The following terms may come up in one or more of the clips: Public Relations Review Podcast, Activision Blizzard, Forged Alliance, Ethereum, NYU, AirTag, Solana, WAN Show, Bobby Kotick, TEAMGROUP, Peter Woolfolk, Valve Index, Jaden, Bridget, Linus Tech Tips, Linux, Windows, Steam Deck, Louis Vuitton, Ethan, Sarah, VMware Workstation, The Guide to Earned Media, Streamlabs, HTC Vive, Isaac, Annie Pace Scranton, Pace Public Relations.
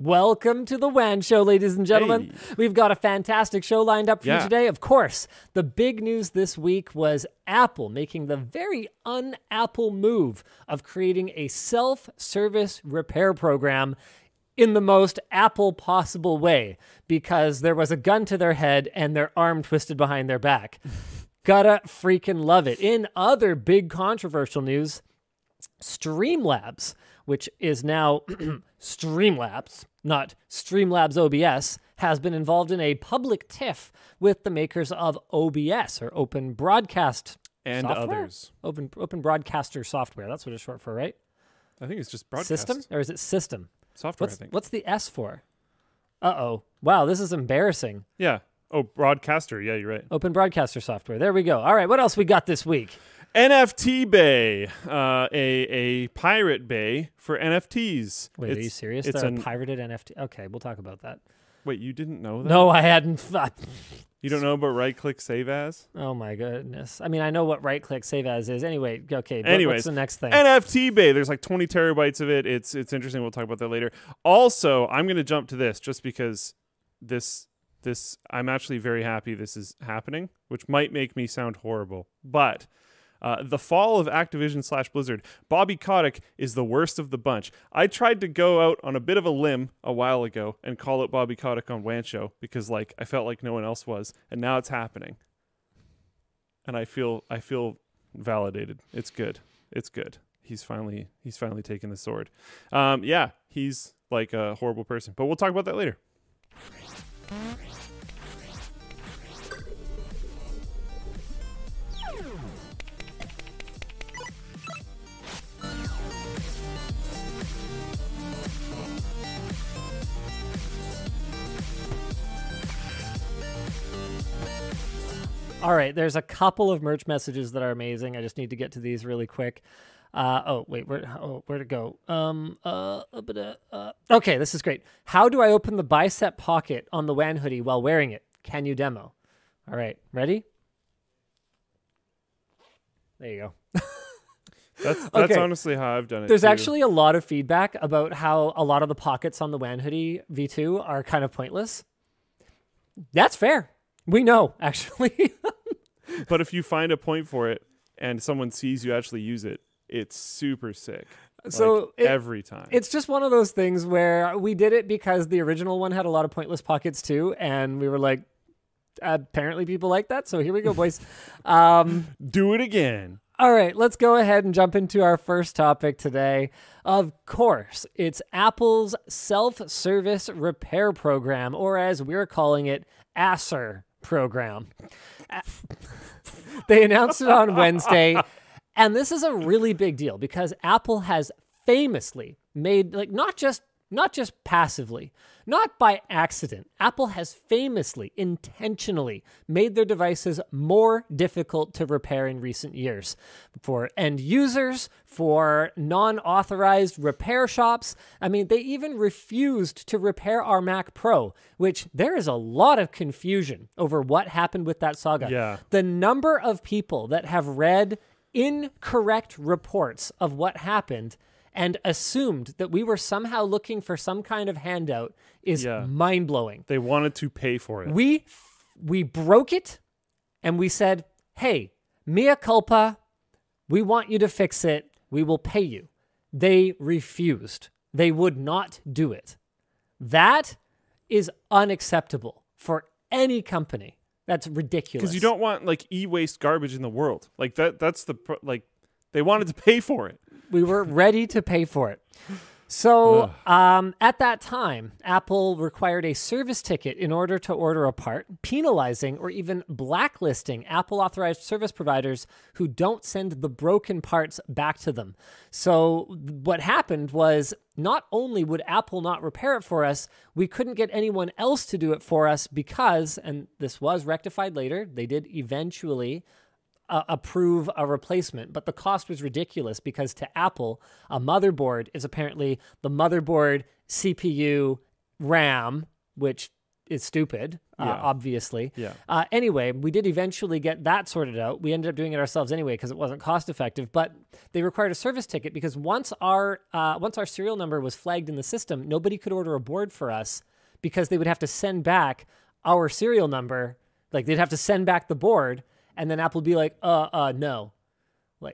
Welcome to the WAN Show, ladies and gentlemen. Hey. We've got a fantastic show lined up for you today. Of course, the big news this week was Apple making the very un-Apple move of creating a self-service repair program in the most Apple possible way, because there was a gun to their head and their arm twisted behind their back. Gotta freaking love it. In other big controversial news, Streamlabs, which is now Streamlabs, not Streamlabs OBS, has been involved in a public tiff with the makers of OBS, or Open Broadcast and Software? Others. Open Broadcaster Software. That's what it's short for, right? I think it's just broadcast. System? Or is it system? Software, I think. What's the S for? Uh-oh. Wow, this is embarrassing. Yeah. Oh, broadcaster. Yeah, you're right. Open Broadcaster Software. There we go. All right, what else we got this week? NFT Bay, a pirate bay for NFTs. Wait, are you serious? It's a pirated NFT. Okay, we'll talk about that. Wait, you didn't know that? No, I hadn't. You don't know about right-click save as? Oh my goodness. I mean, I know what right-click save as is. Anyway, okay. Anyways, what's the next thing? NFT Bay. There's like 20 terabytes of it. It's interesting. We'll talk about that later. Also, I'm going to jump to this just because this I'm actually very happy this is happening, which might make me sound horrible, but. The fall of Activision/Blizzard. Bobby Kotick is the worst of the bunch. I tried to go out on a bit of a limb a while ago and call out Bobby Kotick on WAN Show because, like, I felt like no one else was, and now it's happening. And I feel validated. It's good. It's good. He's finally taken the sword. Yeah, he's like a horrible person, but we'll talk about that later. All right, there's a couple of merch messages that are amazing. I just need to get to these really quick. Where to go? Okay, this is great. How do I open the bicep pocket on the WAN hoodie while wearing it? Can you demo? All right, ready? There you go. That's okay. Honestly how I've done it. There's actually a lot of feedback about how a lot of the pockets on the WAN hoodie V2 are kind of pointless. That's fair. We know, actually. But if you find a point for it and someone sees you actually use it, it's super sick. So like, every time. It's just one of those things where we did it because the original one had a lot of pointless pockets too. And we were like, apparently people like that. So here we go, boys. Do it again. All right, let's go ahead and jump into our first topic today. Of course, it's Apple's self-service repair program, or as we're calling it, ASR program. They announced it on Wednesday, and this is a really big deal because Apple has famously made, like, not just passively, not by accident. Apple has famously, intentionally made their devices more difficult to repair in recent years. For end users, for non-authorized repair shops. I mean, they even refused to repair our Mac Pro, which there is a lot of confusion over what happened with that saga. Yeah. The number of people that have read incorrect reports of what happened and assumed that we were somehow looking for some kind of handout is mind-blowing. They wanted to pay for it. We broke it, and we said, hey, mea culpa, we want you to fix it, we will pay you. They refused. They would not do it. That is unacceptable for any company. That's ridiculous. Because you don't want, like, e-waste garbage in the world. Like, that's the, like, they wanted to pay for it. We were ready to pay for it. So at that time, Apple required a service ticket in order to order a part, penalizing or even blacklisting Apple-authorized service providers who don't send the broken parts back to them. So what happened was not only would Apple not repair it for us, we couldn't get anyone else to do it for us because, and this was rectified later, they did eventually approve a replacement, but the cost was ridiculous because to Apple, a motherboard is apparently the motherboard, CPU, RAM, which is stupid, obviously. Yeah. Anyway, we did eventually get that sorted out. We ended up doing it ourselves anyway because it wasn't cost effective, but they required a service ticket because once our serial number was flagged in the system, nobody could order a board for us because they would have to send back our serial number. Like, they'd have to send back the board, and then Apple would be like, no.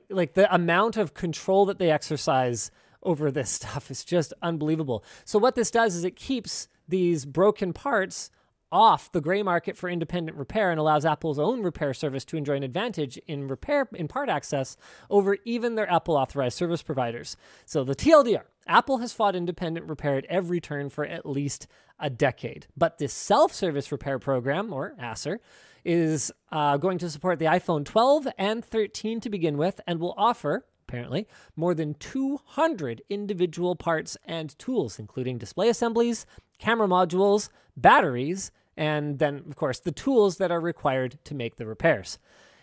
Like the amount of control that they exercise over this stuff is just unbelievable. So what this does is it keeps these broken parts off the gray market for independent repair and allows Apple's own repair service to enjoy an advantage in repair in part access over even their Apple authorized service providers. So the TLDR, Apple has fought independent repair at every turn for at least a decade. But this self-service repair program, or ASSER, is going to support the iPhone 12 and 13 to begin with and will offer, apparently, more than 200 individual parts and tools, including display assemblies, camera modules, batteries, and then, of course, the tools that are required to make the repairs.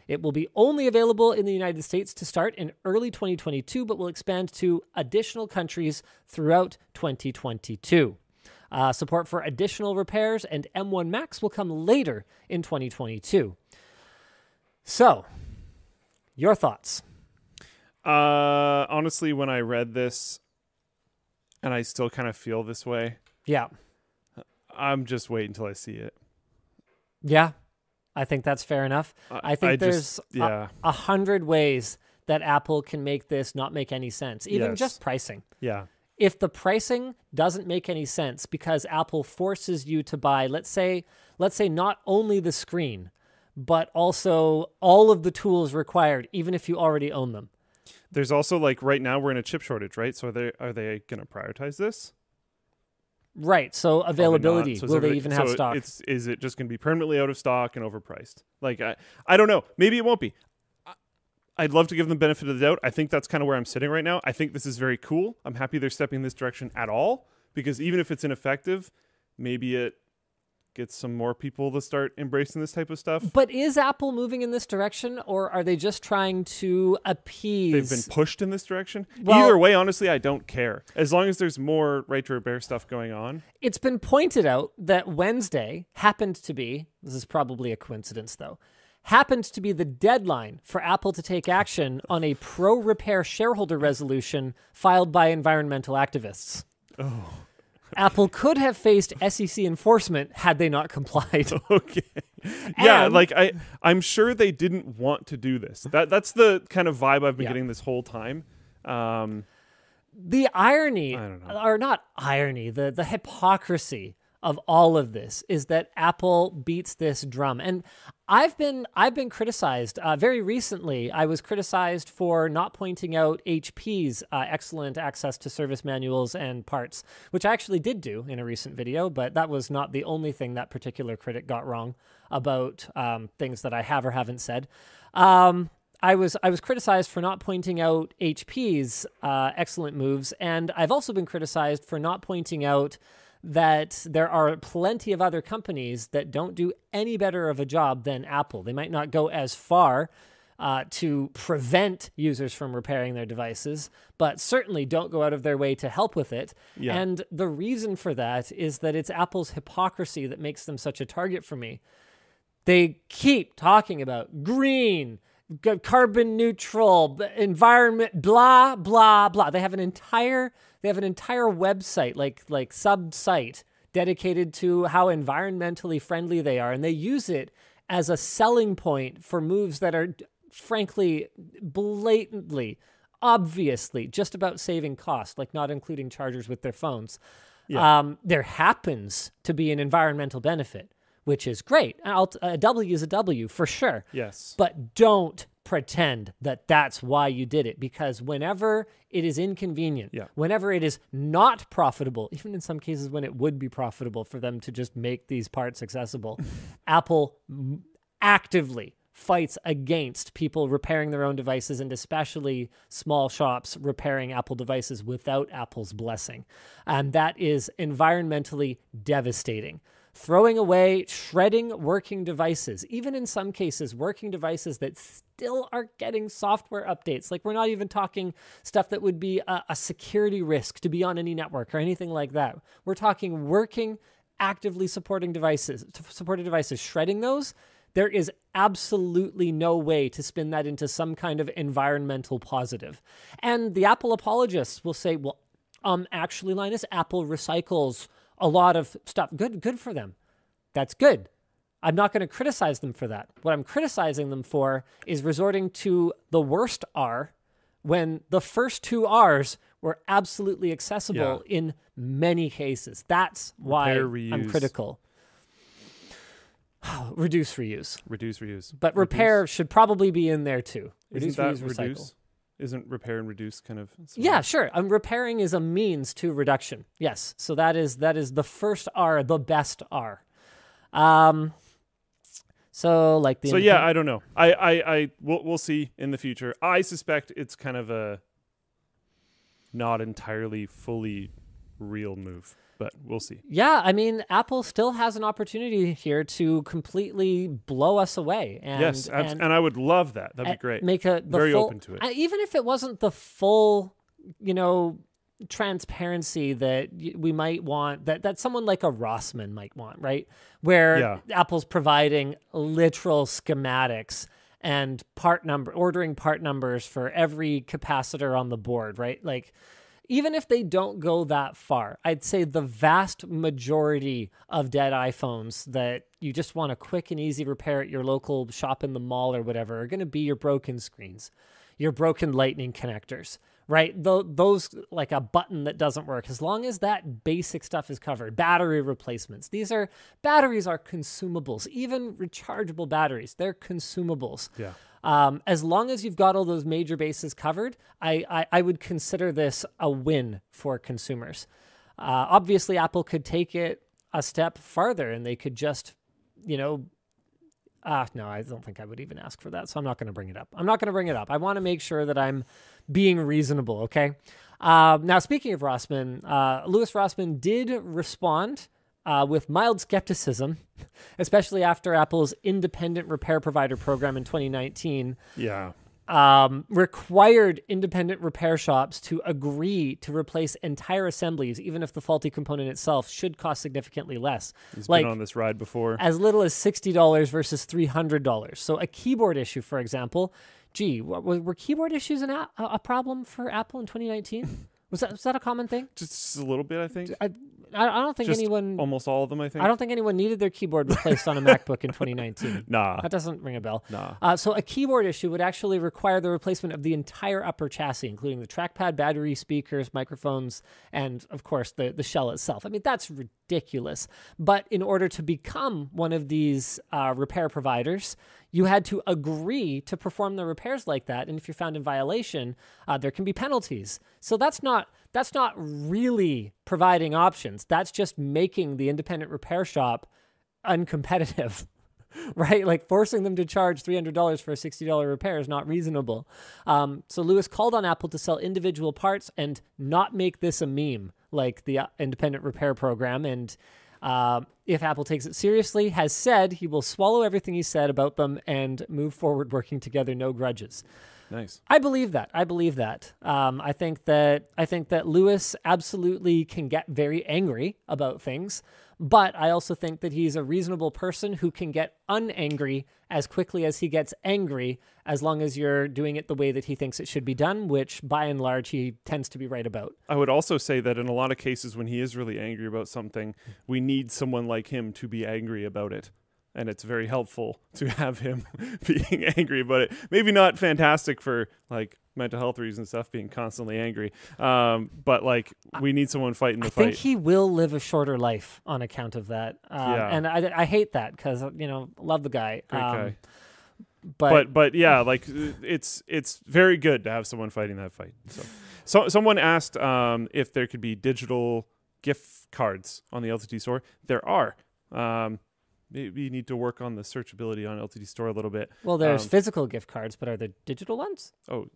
It will be only available in the United States to start in early 2022, but will expand to additional countries throughout 2022. Support for additional repairs and M1 Max will come later in 2022. So, your thoughts? Honestly, when I read this, and I still kind of feel this way. Yeah. I'm just waiting until I see it. Yeah, I think that's fair enough. I think there's 100 ways that Apple can make this not make any sense, even just pricing. Yeah. If the pricing doesn't make any sense because Apple forces you to buy, let's say not only the screen, but also all of the tools required, even if you already own them. There's also, like, right now we're in a chip shortage, right? So are they going to prioritize this? Right. So availability. So will they even have stock? Is it just going to be permanently out of stock and overpriced? Like, I don't know. Maybe it won't be. I'd love to give them the benefit of the doubt. I think that's kind of where I'm sitting right now. I think this is very cool. I'm happy they're stepping in this direction at all, because even if it's ineffective, maybe it gets some more people to start embracing this type of stuff. But is Apple moving in this direction, or are they just trying to appease? They've been pushed in this direction. Well, either way, honestly, I don't care. As long as there's more right to repair stuff going on. It's been pointed out that Wednesday happened to be, this is probably a coincidence though, happened to be the deadline for Apple to take action on a pro-repair shareholder resolution filed by environmental activists. Oh. Apple could have faced SEC enforcement had they not complied. Okay. Yeah, like, I'm sure they didn't want to do this. That's the kind of vibe I've been getting this whole time. The irony, or not irony, the hypocrisy of all of this is that Apple beats this drum. And I've been criticized very recently. I was criticized for not pointing out HP's excellent access to service manuals and parts, which I actually did do in a recent video, but that was not the only thing that particular critic got wrong about things that I have or haven't said. I was criticized for not pointing out HP's excellent moves, and I've also been criticized for not pointing out that there are plenty of other companies that don't do any better of a job than Apple. They might not go as far to prevent users from repairing their devices, but certainly don't go out of their way to help with it. Yeah. And the reason for that is that it's Apple's hypocrisy that makes them such a target for me. They keep talking about green, carbon neutral, environment, blah, blah, blah. They have an entire website, like sub-site, dedicated to how environmentally friendly they are, and they use it as a selling point for moves that are, frankly, blatantly, obviously, just about saving cost, like not including chargers with their phones. Yeah. There happens to be an environmental benefit, which is great. A W is a W, for sure. Yes. But don't pretend that that's why you did it, because whenever it is inconvenient, whenever it is not profitable, even in some cases when it would be profitable for them to just make these parts accessible, Apple actively fights against people repairing their own devices, and especially small shops repairing Apple devices without Apple's blessing. And that is environmentally devastating. Throwing away, shredding working devices, even in some cases, working devices that still are getting software updates. Like, we're not even talking stuff that would be a security risk to be on any network or anything like that. We're talking working actively supported devices, shredding those, there is absolutely no way to spin that into some kind of environmental positive. And the Apple apologists will say, well, actually, Linus, Apple recycles a lot of stuff. Good for them. That's good. I'm not going to criticize them for that. What I'm criticizing them for is resorting to the worst R when the first two R's were absolutely accessible in many cases. That's why I'm critical. Reduce, reuse. But repair should probably be in there too. Reduce, reuse, recycle. Isn't repair and reduce kind of... similar? Yeah, sure. Repairing is a means to reduction. Yes. So that is the first R, the best R. I don't know. We'll see in the future. I suspect it's kind of a not entirely fully real move, but we'll see. Yeah, I mean, Apple still has an opportunity here to completely blow us away. And, yes, and I would love that. That'd be great. Very open to it. Even if it wasn't the full, transparency that we might want, that someone like a Rossman might want, right? Where Apple's providing literal schematics and ordering part numbers for every capacitor on the board, right? Like, even if they don't go that far, I'd say the vast majority of dead iPhones that you just want a quick and easy repair at your local shop in the mall or whatever are going to be your broken screens, your broken lightning connectors, right? Those, like a button that doesn't work, as long as that basic stuff is covered, battery replacements. Batteries are consumables, even rechargeable batteries. They're consumables. Yeah. As long as you've got all those major bases covered, I would consider this a win for consumers. Obviously, Apple could take it a step farther and they could just, no, I don't think I would even ask for that. So I'm not going to bring it up. I want to make sure that I'm being reasonable. Okay. Now, speaking of Rossman, Louis Rossman did respond with mild skepticism, especially after Apple's independent repair provider program in 2019 required independent repair shops to agree to replace entire assemblies, even if the faulty component itself should cost significantly less. He's been on this ride before. As little as $60 versus $300. So a keyboard issue, for example. Gee, were keyboard issues a problem for Apple in 2019? Was that a common thing? Just a little bit, I think. I don't think anyone... Almost all of them, I think. I don't think anyone needed their keyboard replaced on a MacBook in 2019. Nah. That doesn't ring a bell. Nah. So a keyboard issue would actually require the replacement of the entire upper chassis, including the trackpad, battery, speakers, microphones, and, of course, the shell itself. I mean, that's ridiculous. But in order to become one of these repair providers... You had to agree to perform the repairs like that, and if you're found in violation, there can be penalties. So that's not really providing options. That's just making the independent repair shop uncompetitive, right? Like forcing them to charge $300 for a $60 repair is not reasonable. So Louis called on Apple to sell individual parts and not make this a meme like the independent repair program, and if Apple takes it seriously, has said he will swallow everything he said about them and move forward working together, no grudges. Nice. I believe that. I think that Louis absolutely can get very angry about things, but I also think that he's a reasonable person who can get unangry as quickly as he gets angry, as long as you're doing it the way that he thinks it should be done, which by and large he tends to be right about. I would also say that in a lot of cases when he is really angry about something, we need someone like him to be angry about it. And it's very helpful to have him being angry about it. Maybe not fantastic for like mental health reasons and stuff, being constantly angry. But like we need someone fighting the fight. I think he will live a shorter life on account of that. And I hate that because, love the guy. Okay. But yeah, like it's very good to have someone fighting that fight. So someone asked if there could be digital gift cards on the LTT store. There are. Maybe you need to work on the searchability on LTT Store a little bit. Well, there's physical gift cards, but are there digital ones? Oh,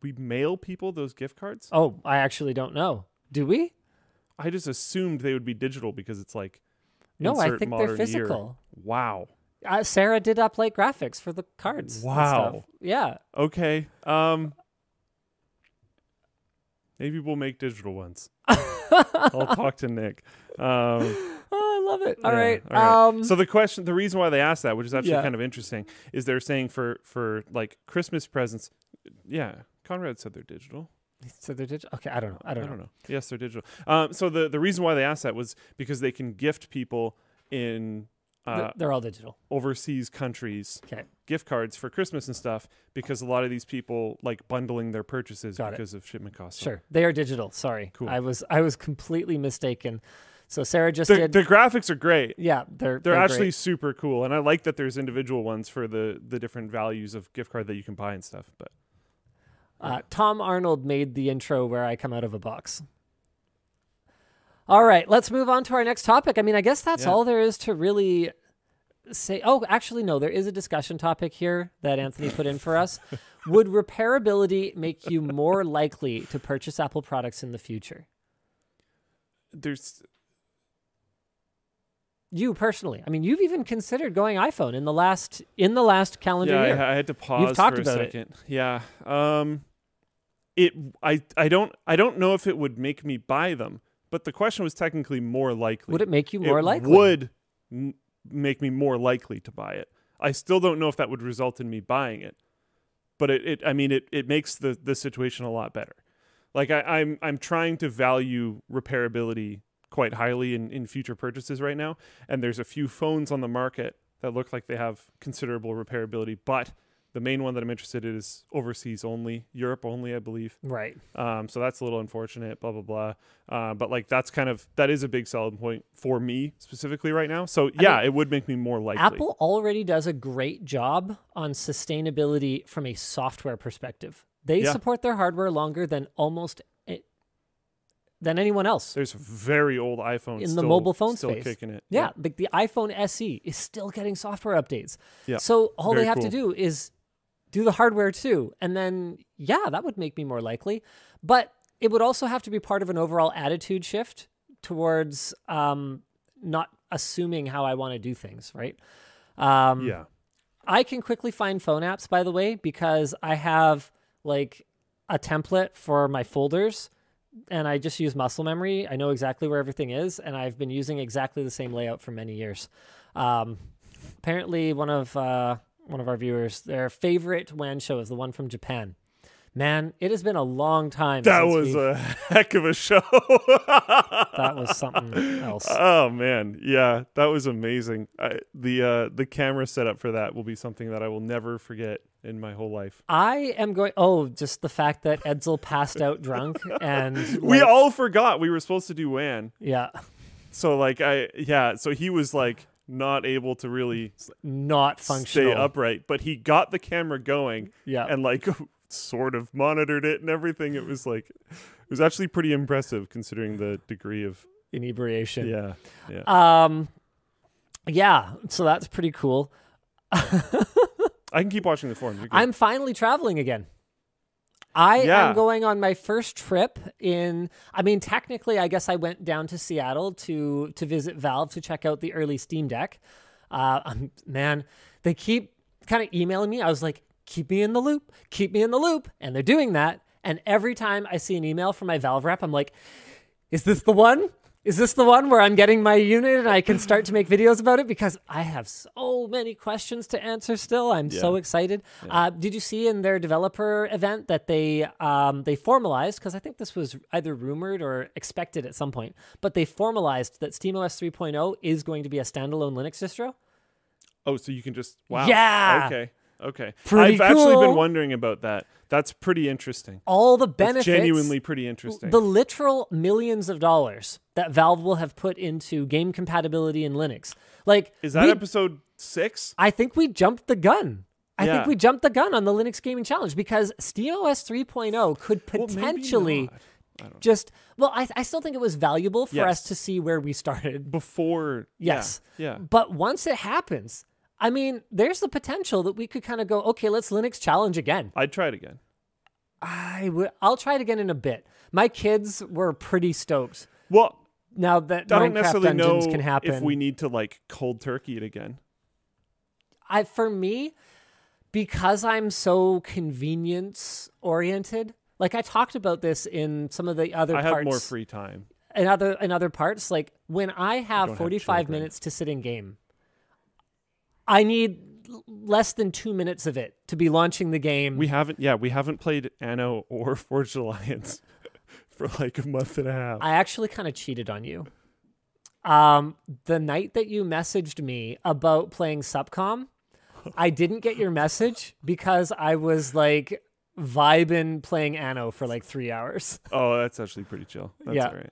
we mail people those gift cards? Oh, I actually don't know. Do we? I just assumed they would be digital because it's like... No, I think they're physical. Year. Wow. Sarah did up late graphics for the cards. Wow. And stuff. Yeah. Okay. Maybe we'll make digital ones. I'll talk to Nick. love it. All right. So the question, the reason why they asked that, which is actually kind of interesting, is they're saying for like Christmas presents. Yeah, Conrad said they're digital. So they're digital? Okay, I don't know. Yes, they're digital. So the reason why they asked that was because they can gift people in they're all digital overseas countries gift cards for Christmas and stuff, because a lot of these people like bundling their purchases because of shipment costs. Sure, they are digital. Sorry, cool. I was completely mistaken. So Sarah just did. The graphics are great. Yeah, they're actually great. Super cool, and I like that there's individual ones for the different values of gift card that you can buy and stuff. But Tom Arnold made the intro where I come out of a box. All right, let's move on to our next topic. I mean, I guess that's all there is to really say. Oh, actually, no, there is a discussion topic here that Anthony put in for us. Would repairability make you more likely to purchase Apple products in the future? There's... You personally, I mean, you've even considered going iPhone in the last calendar year. I had to pause. You've talked for about a second. It. Yeah. I don't know if it would make me buy them. But the question was technically more likely. Would it make you more likely? It would make me more likely to buy it. I still don't know if that would result in me buying it. But it makes the situation a lot better. Like I'm trying to value repairability quite highly in future purchases right now. And there's a few phones on the market that look like they have considerable repairability. But the main one that I'm interested in is overseas only, Europe only, I believe. Right. So that's a little unfortunate, blah, blah, blah. But like that is a big selling point for me specifically right now. So yeah, it would make me more likely. Apple already does a great job on sustainability from a software perspective. They support their hardware longer than almost than anyone else. There's very old iPhones in the mobile phone space. Still kicking it. Yeah, like the iPhone SE is still getting software updates. Yeah. So all they have to do is do the hardware too. And then, yeah, that would make me more likely. But it would also have to be part of an overall attitude shift towards not assuming how I want to do things, right? I can quickly find phone apps, by the way, because I have like a template for my folders and I just use muscle memory. I know exactly where everything is, and I've been using exactly the same layout for many years. Apparently, one of our viewers, their favorite WAN show is the one from Japan. Man, it has been a long time. That was a heck of a show. That was something else. Oh man, yeah, that was amazing. The camera setup for that will be something that I will never forget in my whole life. I am going. Oh, just the fact that Edsel passed out drunk, and like, we all forgot we were supposed to do WAN. Yeah. So like so he was like, not able to really not functional, stay upright, but he got the camera going and like sort of monitored it and everything. It was like, it was actually pretty impressive considering the degree of inebriation. So that's pretty cool. I can keep watching the forum. I'm finally traveling again. I am going on my first trip in, I mean, technically, I guess I went down to Seattle to visit Valve to check out the early Steam Deck. Man, they keep kind of emailing me. I was like, keep me in the loop. And they're doing that. And every time I see an email from my Valve rep, I'm like, is this the one? Is this the one where I'm getting my unit and I can start to make videos about it? Because I have so many questions to answer still. I'm so excited. Yeah. Did you see in their developer event that they formalized, because I think this was either rumored or expected at some point, but they formalized that SteamOS 3.0 is going to be a standalone Linux distro? Oh, so you can just... Wow. Yeah. Okay. Pretty cool. I've actually been wondering about that. That's pretty interesting. All the benefits. That's genuinely pretty interesting. The literal millions of dollars that Valve will have put into game compatibility in Linux. Like, is that episode 6? I think we jumped the gun. I think we jumped the gun on the Linux Gaming Challenge, because SteamOS 3.0 could potentially I still think it was valuable for us to see where we started. Before. Yes. Yeah. But once it happens... I mean, there's the potential that we could kind of go, okay, let's Linux challenge again. I'd try it again. I'll try it again in a bit. My kids were pretty stoked. Well, now that I don't necessarily know can happen, if we need to like cold turkey it again. For me, because I'm so convenience oriented, like I talked about this in some of the other parts. I have more free time. in other parts, like when I have 45 minutes to sit in game, I need less than 2 minutes of it to be launching the game. We haven't played Anno or Forged Alliance for like a month and a half. I actually kind of cheated on you. The night that you messaged me about playing Subcom, I didn't get your message because I was like vibing playing Anno for like 3 hours. Oh, that's actually pretty chill. That's yeah, all right.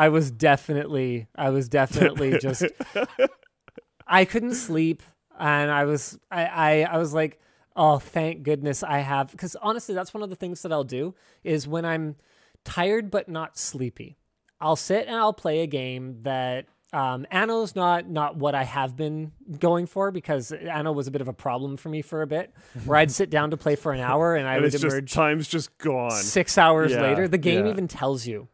I was definitely just. I couldn't sleep, and I was like, oh, thank goodness I have, because honestly, that's one of the things that I'll do is when I'm tired but not sleepy, I'll sit and I'll play a game that Anno's not what I have been going for, because Anno was a bit of a problem for me for a bit, where I'd sit down to play for an hour and I and would it's emerge. Just, time's just gone. 6 hours later, the game even tells you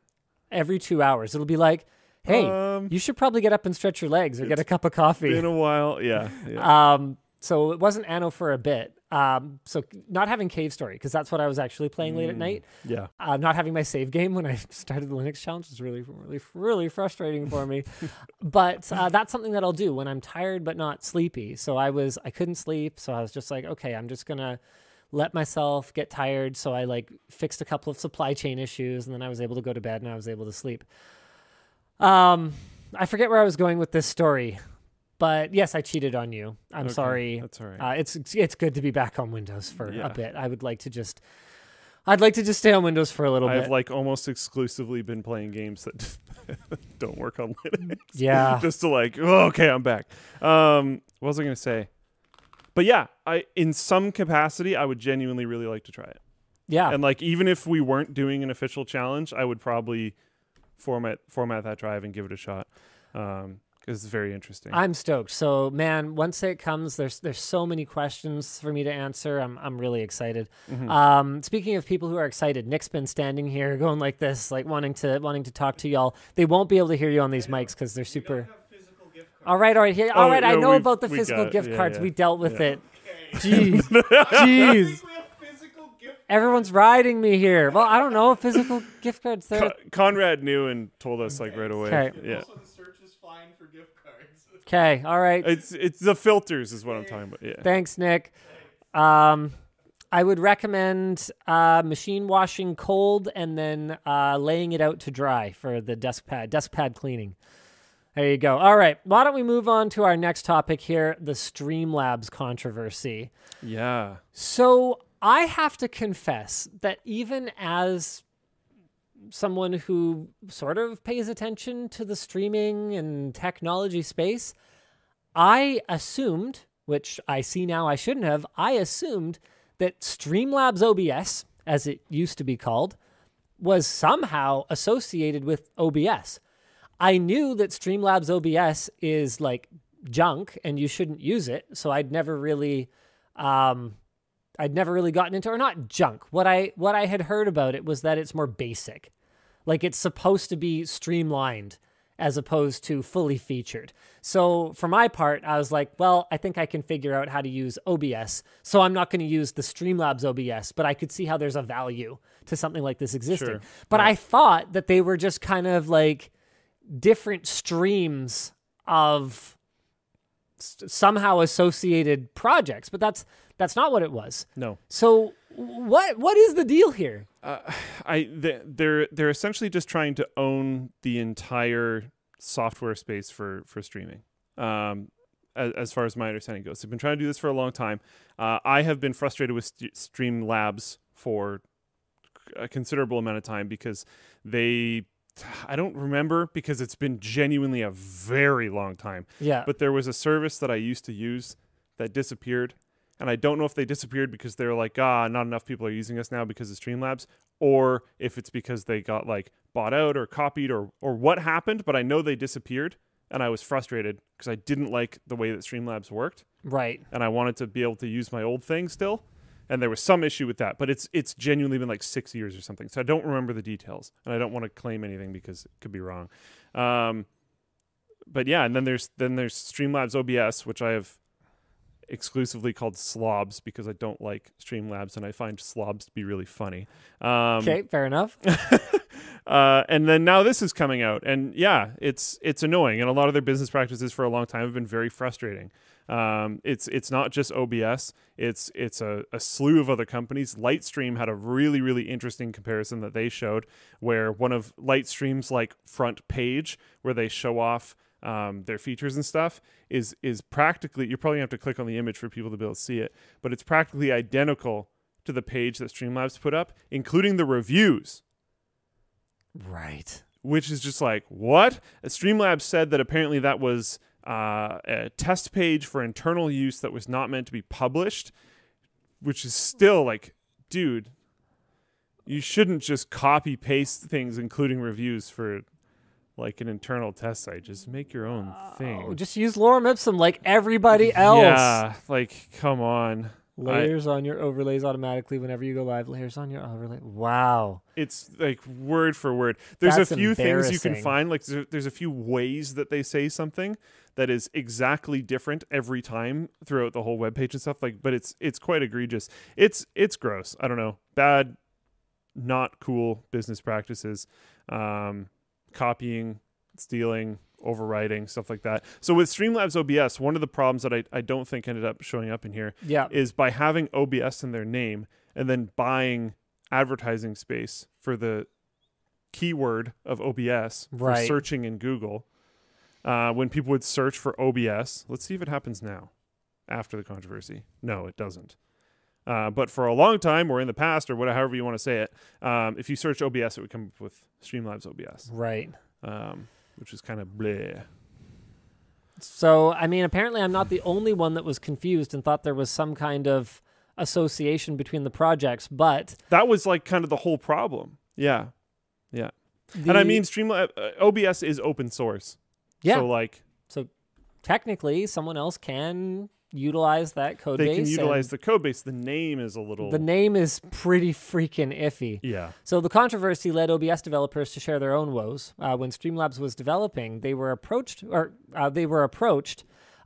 every 2 hours. It'll be like, hey, you should probably get up and stretch your legs or get a cup of coffee. Been a while, yeah. So it wasn't Anno for a bit. So not having Cave Story, because that's what I was actually playing late at night. Yeah. Not having my save game when I started the Linux challenge was really, really, really frustrating for me. But that's something that I'll do when I'm tired but not sleepy. So I couldn't sleep, so I was just like, okay, I'm just gonna let myself get tired. So I like fixed a couple of supply chain issues, and then I was able to go to bed and I was able to sleep. I forget where I was going with this story. But yes, I cheated on you. I'm sorry. That's all right. It's good to be back on Windows for a bit. I'd like to just stay on Windows for a little bit. I've like almost exclusively been playing games that don't work on Linux. Yeah. Just to like, oh, okay, I'm back. What was I going to say? But yeah, in some capacity, I would genuinely really like to try it. Yeah. And like, even if we weren't doing an official challenge, I would probably format that drive and give it a shot. It's very interesting. I'm stoked. So, man, once it comes, there's so many questions for me to answer. I'm really excited. Mm-hmm. Speaking of people who are excited, Nick's been standing here going like this, like wanting to talk to y'all. They won't be able to hear you on these mics because they're super. We don't have physical gift cards. All right. Here, all right. No, I know about the physical gift cards. Yeah. We dealt with it. Okay. Jeez. Everyone's riding me here. Well, I don't know. Physical gift cards. Conrad knew and told us like right away. Okay. Yeah. For gift cards. Okay, all right. It's the filters is what I'm talking about. Yeah. Thanks, Nick. I would recommend machine washing cold and then laying it out to dry for the desk pad cleaning. There you go. All right, why don't we move on to our next topic here, the Streamlabs controversy. Yeah. So I have to confess that even as someone who sort of pays attention to the streaming and technology space, I assumed, which I see now I shouldn't have, I assumed that Streamlabs OBS, as it used to be called, was somehow associated with OBS. I knew that Streamlabs OBS is like junk and you shouldn't use it, so I'd never really gotten into, or not junk. What I had heard about it was that it's more basic. Like it's supposed to be streamlined as opposed to fully featured. So for my part, I was like, well, I think I can figure out how to use OBS. So I'm not going to use the Streamlabs OBS, but I could see how there's a value to something like this existing. Sure. But yeah. I thought that they were just kind of like different streams of somehow associated projects, but that's not what it was. No. So what is the deal here? They're essentially just trying to own the entire software space for streaming. As far as my understanding goes, they've been trying to do this for a long time. I have been frustrated with Streamlabs for a considerable amount of time because I don't remember, because it's been genuinely a very long time. Yeah. But there was a service that I used to use that disappeared. And I don't know if they disappeared because they're like, not enough people are using us now because of Streamlabs, or if it's because they got like bought out or copied or what happened. But I know they disappeared, and I was frustrated because I didn't like the way that Streamlabs worked. Right. And I wanted to be able to use my old thing still. And there was some issue with that, but it's genuinely been like 6 years or something. So I don't remember the details, and I don't want to claim anything because it could be wrong. But yeah, and then there's Streamlabs OBS, which I have exclusively called Slobs because I don't like Streamlabs and I find Slobs to be really funny. Okay, fair enough. And then now this is coming out, and yeah, it's annoying. And a lot of their business practices for a long time have been very frustrating. It's not just OBS. It's a slew of other companies. Lightstream had a really, really interesting comparison that they showed, where one of Lightstream's like front page, where they show off their features and stuff, is practically, you probably have to click on the image for people to be able to see it, but it's practically identical to the page that Streamlabs put up, including the reviews. Right. Which is just like, what? Streamlabs said that apparently that was a test page for internal use that was not meant to be published, which is still like, dude, you shouldn't just copy paste things, including reviews, for like an internal test site. Just make your own thing. Just use lorem ipsum like everybody else. Yeah, like, come on. Layers on your overlays automatically whenever you go live. Layers on your overlay. Wow. It's like word for word. There's a few things you can find. Like there's a few ways that they say something that is exactly different every time throughout the whole webpage and stuff. Like, but it's quite egregious. It's gross. I don't know. Bad, not cool business practices. Copying, stealing, overriding, stuff like that. So with Streamlabs OBS, one of the problems that I don't think ended up showing up in here is by having OBS in their name and then buying advertising space for the keyword of OBS for searching in Google. When people would search for OBS, let's see if it happens now after the controversy. No, it doesn't. But for a long time, or in the past, or whatever, however you want to say it, if you search OBS, it would come up with Streamlabs OBS. Right. Which is kind of bleh. So, I mean, apparently I'm not the only one that was confused and thought there was some kind of association between the projects, but... That was like kind of the whole problem. Yeah. Yeah. And I mean, Streamlabs OBS is open source. Yeah. So, like... So, technically, someone else can... utilize that code base. They can utilize the code base. The name is a little... The name is pretty freaking iffy. Yeah. So the controversy led OBS developers to share their own woes. When Streamlabs was developing, they were approached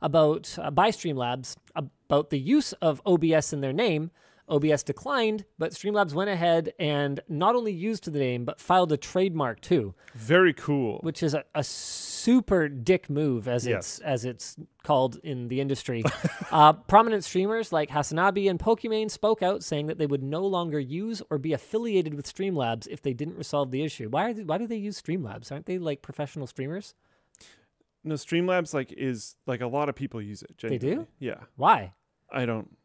about by Streamlabs about the use of OBS in their name. OBS declined, but Streamlabs went ahead and not only used the name, but filed a trademark too. Very cool. Which is a super dick move, as it's called in the industry. Prominent streamers like Hasanabe and Pokimane spoke out, saying that they would no longer use or be affiliated with Streamlabs if they didn't resolve the issue. Why do they use Streamlabs? Aren't they like professional streamers? No, Streamlabs is like a lot of people use it. Genuinely. They do? Yeah. Why? I don't...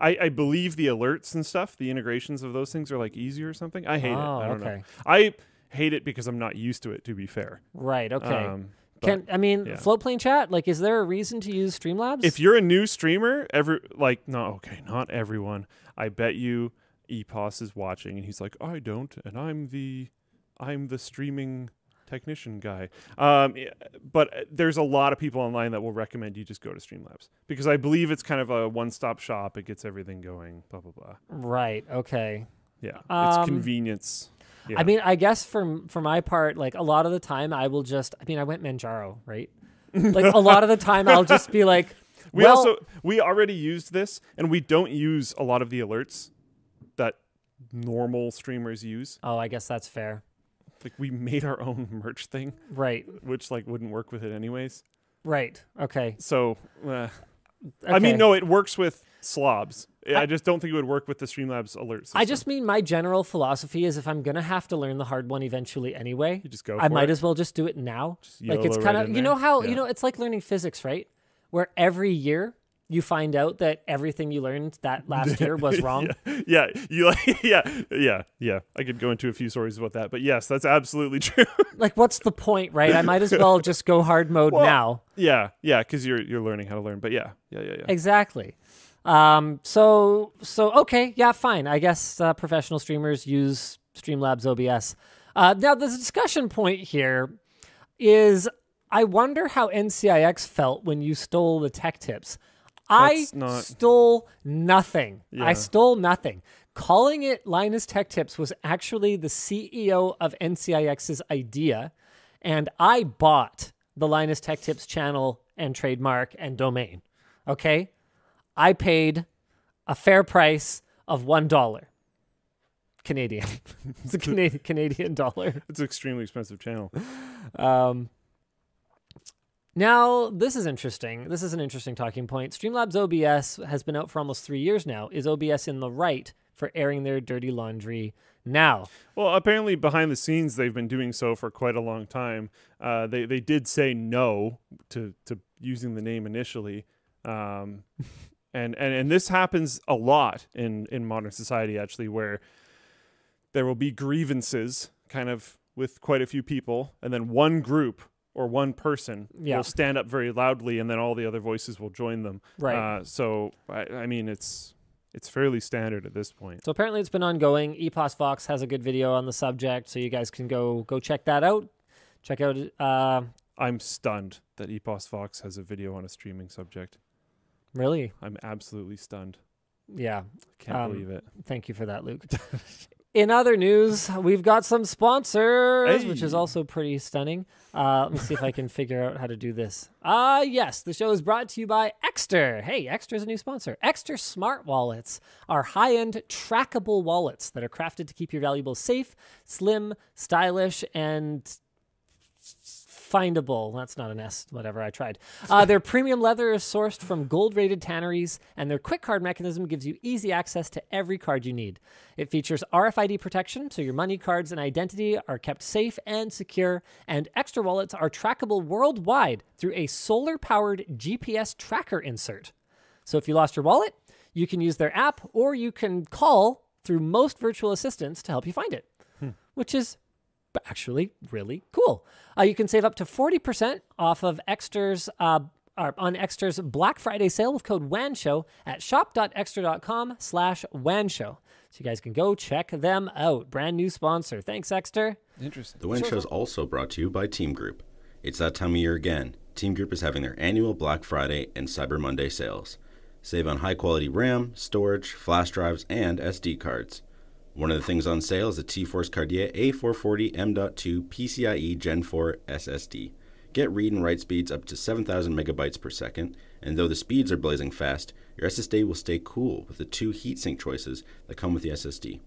I believe the alerts and stuff, the integrations of those things are like easier or something. I hate it. I don't know. I hate it because I'm not used to it, to be fair. Right. Okay. Floatplane chat, like, is there a reason to use Streamlabs? If you're a new streamer, not everyone. I bet you Epos is watching and he's like, I don't, and I'm the streaming technician guy. But there's a lot of people online that will recommend you just go to Streamlabs because I believe it's kind of a one-stop shop. It gets everything going, blah, blah, blah. Right. Okay. Yeah. It's convenience. Yeah. I mean, I guess for my part, like a lot of the time I will just, I went Manjaro, right? Like a lot of the time I'll just be like, we already used this and we don't use a lot of the alerts that normal streamers use. Oh, I guess that's fair. Like we made our own merch thing, right? Which like wouldn't work with it anyways, right? Okay. So, okay. I mean, no, it works with slobs. I just don't think it would work with the Streamlabs alert system. I just mean my general philosophy is if I'm gonna have to learn the hard one eventually anyway, you just go. I might as well just do it now. Just like it's kind of it's like learning physics, right? Where every year you find out that everything you learned that last year was wrong. Yeah. I could go into a few stories about that, but yes, that's absolutely true. Like, what's the point, right? I might as well just go hard mode now. Yeah, because you're learning how to learn, but yeah. Exactly. So okay, yeah, fine. I guess professional streamers use Streamlabs OBS. Now, the discussion point here is, I wonder how NCIX felt when you stole the tech tips. I stole nothing. Yeah. I stole nothing. Calling it Linus Tech Tips was actually the CEO of NCIX's idea, and I bought the Linus Tech Tips channel and trademark and domain. Okay? I paid a fair price of $1. Canadian. It's a Canadian dollar. It's an extremely expensive channel. Now, this is interesting. This is an interesting talking point. Streamlabs OBS has been out for almost 3 years now. Is OBS in the right for airing their dirty laundry now? Well, apparently behind the scenes, they've been doing so for quite a long time. They did say no to using the name initially. And this happens a lot in modern society, actually, where there will be grievances kind of with quite a few people, and then one group or one person will stand up very loudly, and then all the other voices will join them. Right. So, I mean, it's fairly standard at this point. So apparently it's been ongoing. EposVox has a good video on the subject, so you guys can go check that out. Check out... I'm stunned that EposVox has a video on a streaming subject. Really? I'm absolutely stunned. Yeah. I can't believe it. Thank you for that, Luke. In other news, we've got some sponsors, which is also pretty stunning. Let me see if I can figure out how to do this. Yes, the show is brought to you by Ekster. Hey, Ekster is a new sponsor. Ekster Smart Wallets are high-end trackable wallets that are crafted to keep your valuables safe, slim, stylish, and... findable. That's not an S, whatever, I tried. Their premium leather is sourced from gold-rated tanneries, and their quick card mechanism gives you easy access to every card you need. It features RFID protection, so your money, cards, and identity are kept safe and secure, and Ekster wallets are trackable worldwide through a solar-powered GPS tracker insert. So if you lost your wallet, you can use their app, or you can call through most virtual assistants to help you find it, which is actually really cool. You can save up to 40% off of Ekster's on Ekster's Black Friday sale with code WAN Show at shop.ekster.com/WAN Show. So you guys can go check them out. Brand new sponsor. Thanks, Ekster. Interesting. The WAN Show is also brought to you by Team Group. It's that time of year again. Team Group is having their annual Black Friday and Cyber Monday sales. Save on high quality RAM, storage, flash drives, and SD cards. One of the things on sale is the T-Force Cartier A440 M.2 PCIe Gen 4 SSD. Get read and write speeds up to 7,000 megabytes per second, and though the speeds are blazing fast, your SSD will stay cool with the two heatsink choices that come with the SSD.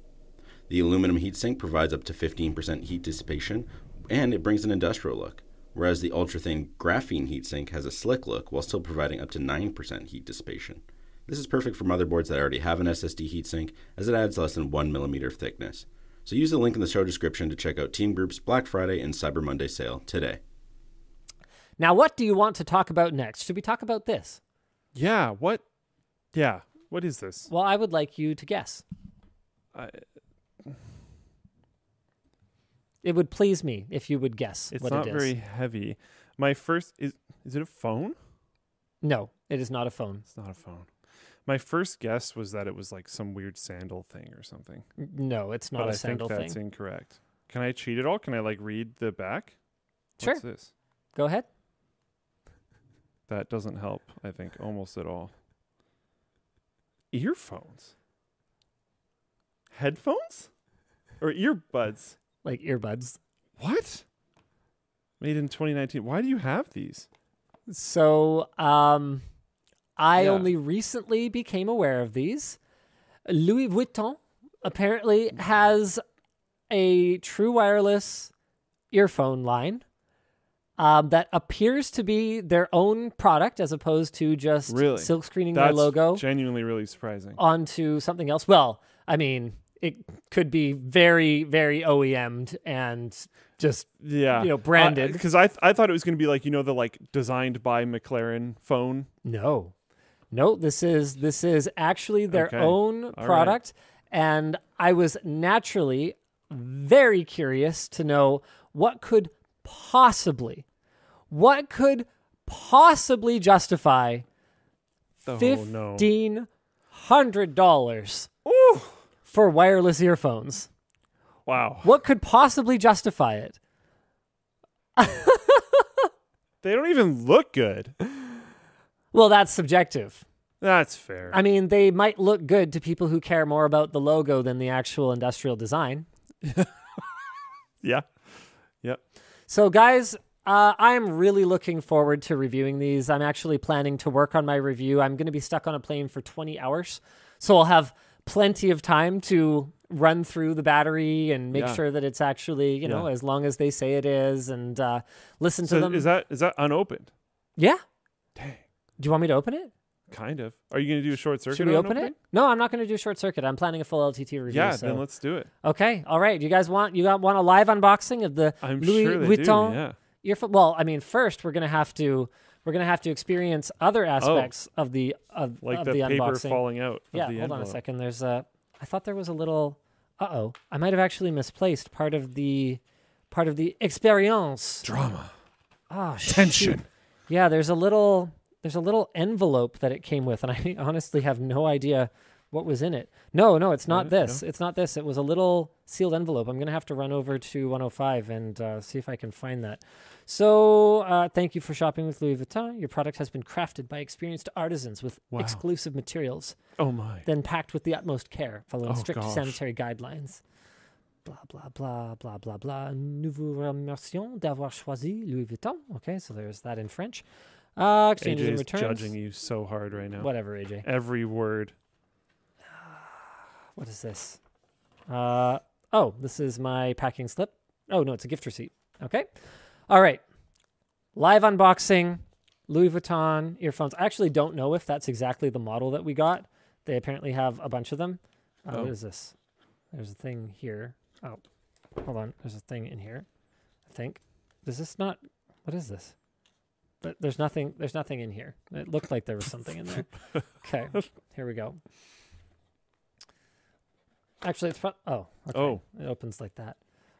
The aluminum heatsink provides up to 15% heat dissipation, and it brings an industrial look, whereas the ultra-thin graphene heatsink has a slick look while still providing up to 9% heat dissipation. This is perfect for motherboards that already have an SSD heatsink, as it adds less than 1 millimeter of thickness. So use the link in the show description to check out Team Group's Black Friday and Cyber Monday sale today. Now, what do you want to talk about next? Should we talk about this? Yeah, what? Yeah, what is this? Well, I would like you to guess. It would please me if you would guess what it is. It's not very heavy. My first... Is it a phone? No, it is not a phone. It's not a phone. My first guess was that it was like some weird sandal thing or something. No, it's not a sandal thing. I think that's incorrect. Can I cheat at all? Can I like read the back? Sure. What's this? Go ahead. That doesn't help, I think, almost at all. Earphones? Headphones? Or earbuds? Like earbuds. What? Made in 2019. Why do you have these? So, I only recently became aware of these. Louis Vuitton apparently has a true wireless earphone line that appears to be their own product as opposed to just silk screening their logo. That's genuinely really surprising. Onto something else. Well, I mean, it could be very, very OEM'd and just branded. Because I thought it was going to be like, the like designed by McLaren phone. No, this is actually their own product. Right. And I was naturally very curious to know what could possibly justify $1,500 for wireless earphones. Wow. What could possibly justify it? They don't even look good. Well, that's subjective. That's fair. I mean, they might look good to people who care more about the logo than the actual industrial design. Yeah. Yep. So, guys, I'm really looking forward to reviewing these. I'm actually planning to work on my review. I'm going to be stuck on a plane for 20 hours, so I'll have plenty of time to run through the battery and make sure that it's actually, you know, as long as they say it is, and listen to them. Is that unopened? Yeah. Dang. Do you want me to open it? Kind of. Are you going to do a short circuit? Should we open it? No, I'm not going to do a short circuit. I'm planning a full LTT review. Yeah, so. Then let's do it. Okay. All right. You guys want a live unboxing of the Louis Vuitton? Well, I mean, first we're gonna have to experience other aspects of the like the paper unboxing. Falling out. Yeah. Hold envelope. On a second. There's a. I thought there was a little. Uh-oh. I might have actually misplaced part of the experience. Drama. Oh, tension. Shoot. Yeah. There's a little envelope that it came with, and I honestly have no idea what was in it. No, it's not this. No. It's not this. It was a little sealed envelope. I'm going to have to run over to 105 and see if I can find that. So thank you for shopping with Louis Vuitton. Your product has been crafted by experienced artisans with exclusive materials. Oh, my. Then packed with the utmost care, following strict sanitary guidelines. Blah, blah, blah, blah, blah, blah. Nous vous remercions d'avoir choisi Louis Vuitton. Okay, so there's that in French. Exchanges and returns. AJ's judging you so hard right now. Whatever, AJ. Every word. What is this? This is my packing slip. Oh, no, it's a gift receipt. Okay. All right. Live unboxing, Louis Vuitton earphones. I actually don't know if that's exactly the model that we got. They apparently have a bunch of them. What is this? There's a thing here. Oh, hold on. There's a thing in here, I think. Is this not? What is this? But there's nothing in here. It looked like there was something in there. Okay, here we go. Actually, it's front. Oh, okay. Oh. It opens like that.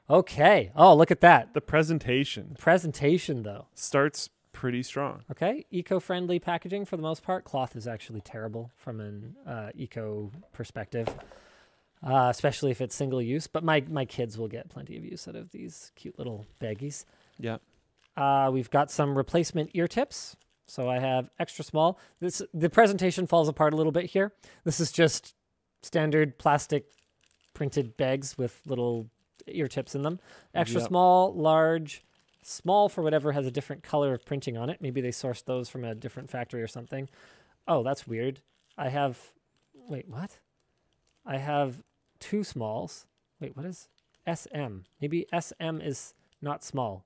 Okay. Oh, look at that. The presentation. The presentation, though. Starts pretty strong. Okay. Eco-friendly packaging for the most part. Cloth is actually terrible from an eco perspective, especially if it's single use. But my kids will get plenty of use out of these cute little baggies. Yeah. We've got some replacement ear tips. So I have extra small. The presentation falls apart a little bit here. This is just standard plastic printed bags with little ear tips in them. Extra small, large, small for whatever has a different color of printing on it. Maybe they sourced those from a different factory or something. Oh, that's weird. Wait, what? I have two smalls. Wait, what is SM? Maybe SM is not small.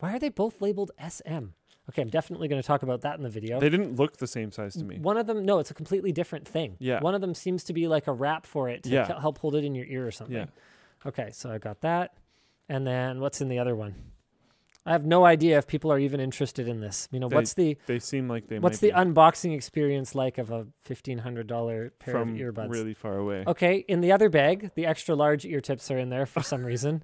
Why are they both labeled SM? Okay, I'm definitely going to talk about that in the video. They didn't look the same size to me. One of them, no, it's a completely different thing. Yeah. One of them seems to be like a wrap for it to help hold it in your ear or something. Yeah. Okay, so I got that. And then what's in the other one? I have no idea if people are even interested in this. You know, they seem like they what's might the be. Unboxing experience like of a $1,500 pair of earbuds? From really far away. Okay, in the other bag, the extra large ear tips are in there for some reason.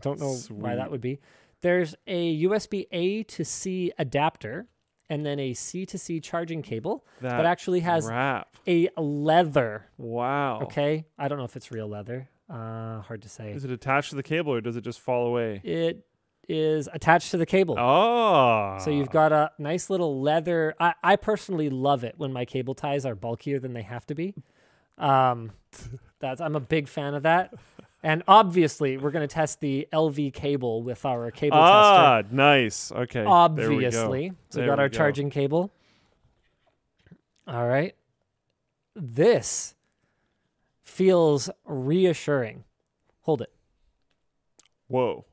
Don't know why that would be. There's a USB A to C adapter and then a C to C charging cable that actually has a leather. Wow. Okay. I don't know if it's real leather. Hard to say. Is it attached to the cable or does it just fall away? It is attached to the cable. Oh. So you've got a nice little leather. I personally love it when my cable ties are bulkier than they have to be. I'm a big fan of that. And obviously, we're going to test the LV cable with our cable tester. Ah, nice. Okay. Obviously. So we got our charging cable. All right. This feels reassuring. Hold it. Whoa.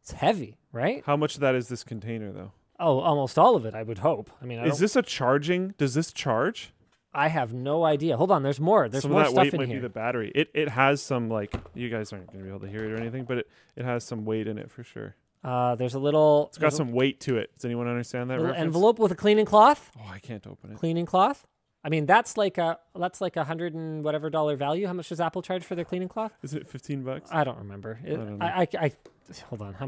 It's heavy, right? How much of that is this container, though? Oh, almost all of it, I would hope. I mean, is this a charging? Does this charge? I have no idea. Hold on, there's more. There's more stuff in here. Some of that weight might be the battery. It has some, like, you guys aren't going to be able to hear it or anything, but it has some weight in it for sure. There's a little... It's got some weight to it. Does anyone understand that reference? Envelope with a cleaning cloth. Oh, I can't open it. Cleaning cloth. I mean, that's like $100 and whatever value. How much does Apple charge for their cleaning cloth? Is it $15? I don't remember. Hold on. How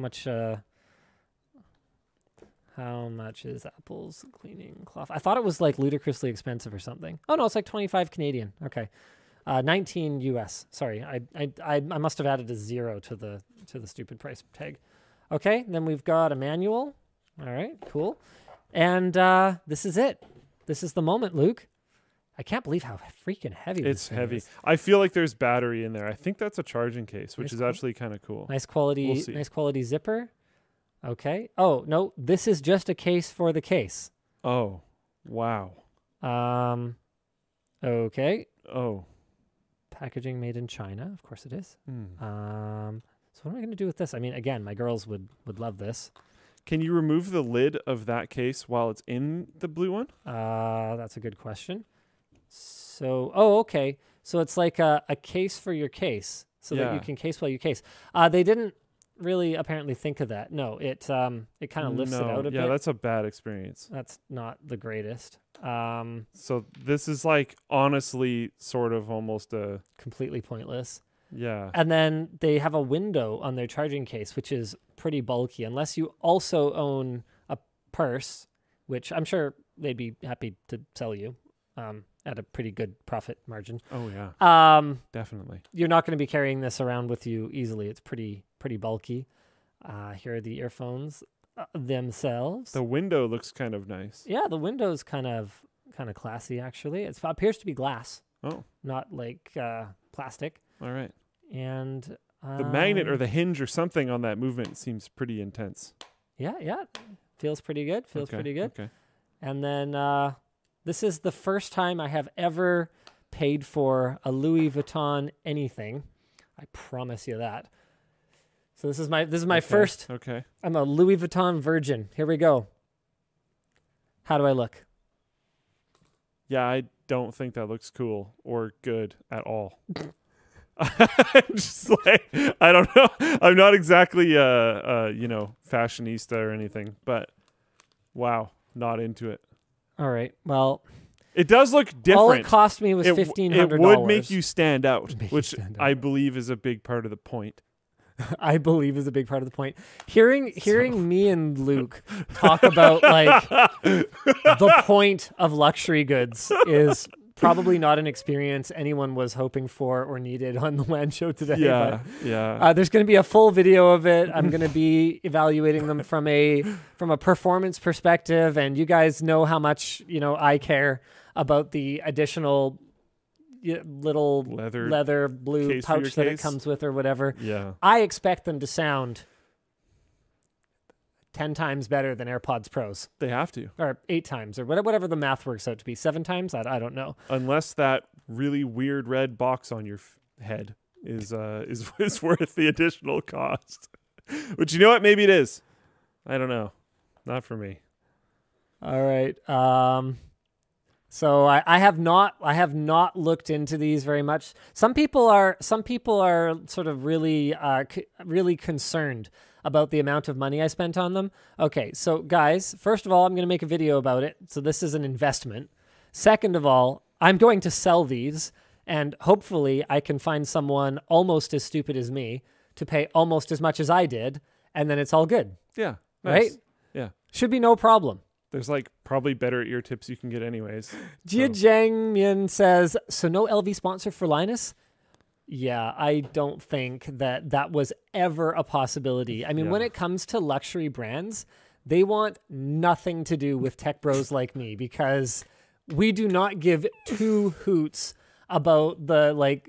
much is Apple's cleaning cloth? I thought it was like ludicrously expensive or something. Oh, no, it's like 25 Canadian. Okay. 19 US. Sorry, I must have added a zero to the stupid price tag. Okay, then we've got a manual. All right, cool. And this is it. This is the moment, Luke. I can't believe how freaking heavy this is. It's heavy. I feel like there's battery in there. I think that's a charging case, which is actually kind of cool. Nice quality zipper. Okay. Oh, no, this is just a case for the case. Oh, wow. Okay. Oh. Packaging made in China. Of course it is. Mm. So what am I going to do with this? I mean, again, my girls would love this. Can you remove the lid of that case while it's in the blue one? That's a good question. So, oh, okay. So it's like a case for your case so that you can case while you case. They didn't really apparently think of that. No, it kind of lifts it out a bit. Yeah, that's a bad experience. That's not the greatest. So this is like honestly sort of almost a... Completely pointless. Yeah. And then they have a window on their charging case, which is pretty bulky, unless you also own a purse, which I'm sure they'd be happy to sell you at a pretty good profit margin. Oh, yeah. Definitely. You're not going to be carrying this around with you easily. It's pretty bulky. Here are the earphones themselves. The window looks kind of nice. Yeah, the window's kind of classy, actually. It appears to be glass. Oh. Not like plastic. All right. And the magnet or the hinge or something on that movement seems pretty intense. Yeah. Feels pretty good. Okay. And then this is the first time I have ever paid for a Louis Vuitton anything. I promise you that. So this is my first. Okay. I'm a Louis Vuitton virgin. Here we go. How do I look? Yeah, I don't think that looks cool or good at all. I'm just like, I don't know. I'm not exactly fashionista or anything, but wow, not into it. All right. Well, it does look different. All it cost me was $1,500. It would make you stand out, I believe is a big part of the point. Hearing me and Luke talk about like the point of luxury goods is probably not an experience anyone was hoping for or needed on the WAN Show today. Yeah, but, there's going to be a full video of it. I'm going to be evaluating them from a performance perspective, and you guys know how much I care about the additional little leather blue pouch that it comes with or whatever. Yeah, I expect them to sound 10 times better than AirPods Pros. They have to. Or 8 times, or whatever the math works out to be. 7 times? I don't know. Unless that really weird red box on your head is worth the additional cost. But you know what? Maybe it is. I don't know. Not for me. All right. So I have not looked into these very much. Some people are sort of really really concerned about the amount of money I spent on them. Okay, so guys, first of all, I'm going to make a video about it. So this is an investment. Second of all, I'm going to sell these, and hopefully I can find someone almost as stupid as me to pay almost as much as I did, and then it's all good. Yeah. Nice. Right? Yeah. Should be no problem. There's like probably better ear tips you can get anyways. Jia Jiangmian says, so no LV sponsor for Linus? Yeah, I don't think that was ever a possibility. I mean, when it comes to luxury brands, they want nothing to do with tech bros like me, because we do not give two hoots about the like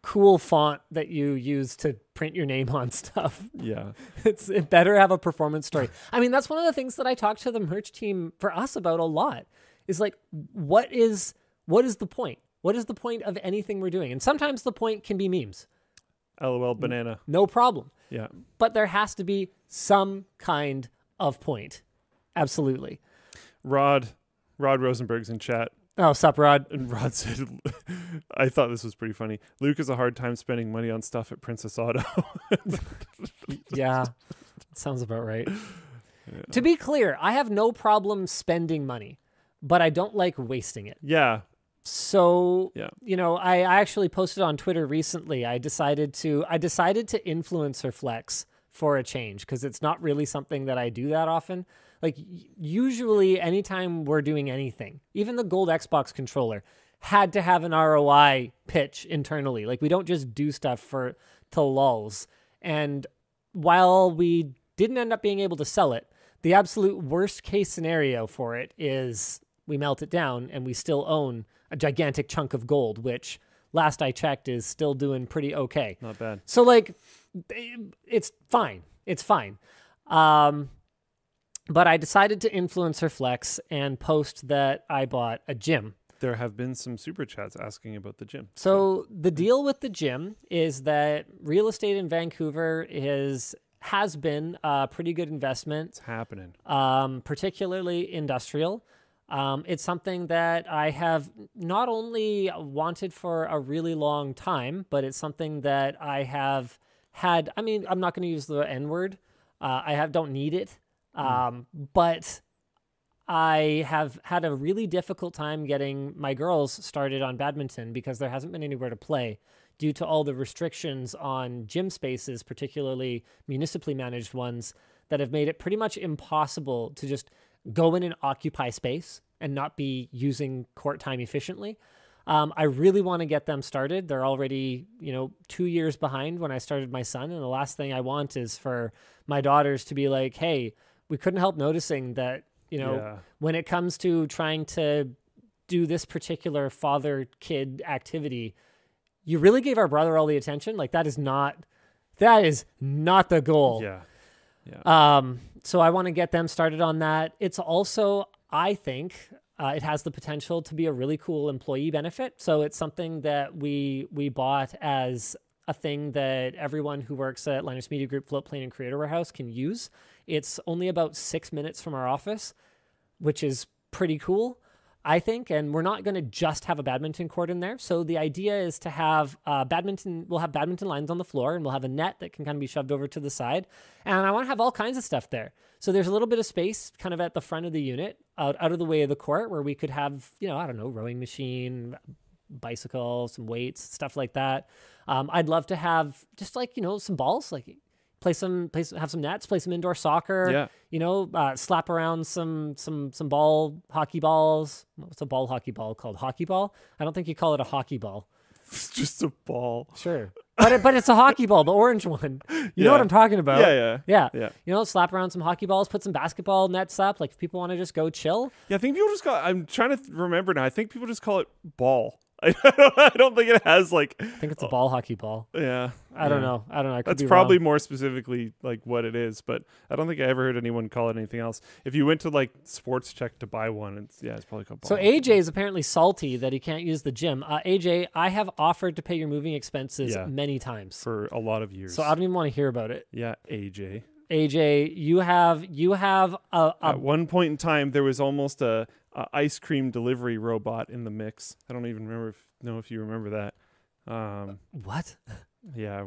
cool font that you use to print your name on stuff. Yeah. It better have a performance story. I mean, that's one of the things that I talk to the merch team for us about a lot is like, what is the point? What is the point of anything we're doing? And sometimes the point can be memes. LOL banana. No problem. Yeah. But there has to be some kind of point. Absolutely. Rod Rosenberg's in chat. Oh, sup, Rod. And Rod said, I thought this was pretty funny. Luke has a hard time spending money on stuff at Princess Auto. Yeah, sounds about right. Yeah. To be clear, I have no problem spending money, but I don't like wasting it. Yeah. So, I actually posted on Twitter recently. I decided to influencer flex for a change, because it's not really something that I do that often. Like usually anytime we're doing anything, even the gold Xbox controller had to have an ROI pitch internally. Like we don't just do stuff to lulls. And while we didn't end up being able to sell it, the absolute worst case scenario for it is we melt it down and we still own a gigantic chunk of gold, which last I checked is still doing pretty okay. Not bad. So like it's fine. It's fine. But I decided to influencer flex and post that I bought a gym There have been some super chats asking about the gym. So the deal with the gym is that real estate in Vancouver has been a pretty good investment. It's happening. Particularly industrial. It's something that I have not only wanted for a really long time, but it's something that I have had. I mean, I'm not going to use the N word. I don't need it. But I have had a really difficult time getting my girls started on badminton because there hasn't been anywhere to play due to all the restrictions on gym spaces, particularly municipally managed ones, that have made it pretty much impossible to just go in and occupy space and not be using court time efficiently. I really want to get them started. They're already, 2 years behind when I started my son. And the last thing I want is for my daughters to be like, hey, we couldn't help noticing that, when it comes to trying to do this particular father-kid activity, you really gave our brother all the attention. Like, that is not the goal. Yeah. Yeah. So I want to get them started on that. It's also, I think, it has the potential to be a really cool employee benefit. So it's something that we bought as a thing that everyone who works at Linus Media Group, Floatplane, and Creator Warehouse can use. It's only about 6 minutes from our office, which is pretty cool, I think. And we're not going to just have a badminton court in there. So the idea is to have badminton. We'll have badminton lines on the floor, and we'll have a net that can kind of be shoved over to the side. And I want to have all kinds of stuff there. So there's a little bit of space kind of at the front of the unit, out of the way of the court, where we could have, rowing machine, bicycle, some weights, stuff like that. I'd love to have just some balls, have some nets, play some indoor soccer, slap around some ball, hockey balls. What's a ball hockey ball called? Hockey ball? I don't think you call it a hockey ball. It's just a ball. Sure. But it's a hockey ball, the orange one. You know what I'm talking about. Yeah. Slap around some hockey balls, put some basketball nets up. If people want to just go chill. Yeah, I think people just call it, I'm trying to remember now. I think people just call it ball. I don't think it has I think it's a ball hockey ball. Yeah. I don't know. I could be wrong. That's probably more specifically what it is, but I don't think I ever heard anyone call it anything else. If you went to Sports Check to buy one, it's probably called ball. So AJ is apparently salty that he can't use the gym. AJ, I have offered to pay your moving expenses many times for a lot of years. So I don't even want to hear about it. Yeah, AJ. AJ, you have at one point in time there was almost a ice cream delivery robot in the mix. I don't even remember if you remember that. What? Yeah,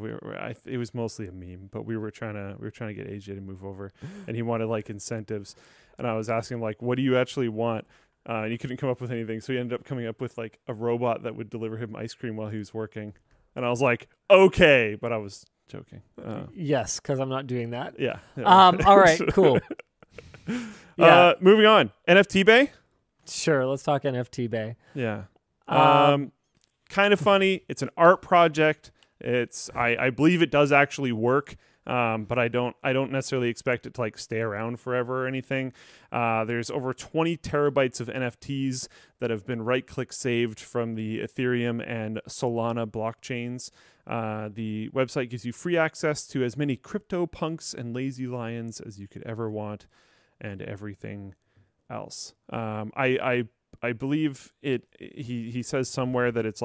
it was mostly a meme, but we were trying to get AJ to move over, and he wanted incentives, and I was asking him what do you actually want? And he couldn't come up with anything, so he ended up coming up with a robot that would deliver him ice cream while he was working, and I was like, okay, but I was joking. Yes, because I'm not doing that. Yeah. All right, cool. Moving on. NFT Bay? Sure, let's talk NFT Bay. Yeah. Kind of funny. It's an art project. I believe it does actually work, but I don't necessarily expect it to stay around forever or anything. There's over 20 terabytes of NFTs that have been right-click saved from the Ethereum and Solana blockchains. The website gives you free access to as many crypto punks and lazy lions as you could ever want, and everything else. I believe it. He says somewhere that it's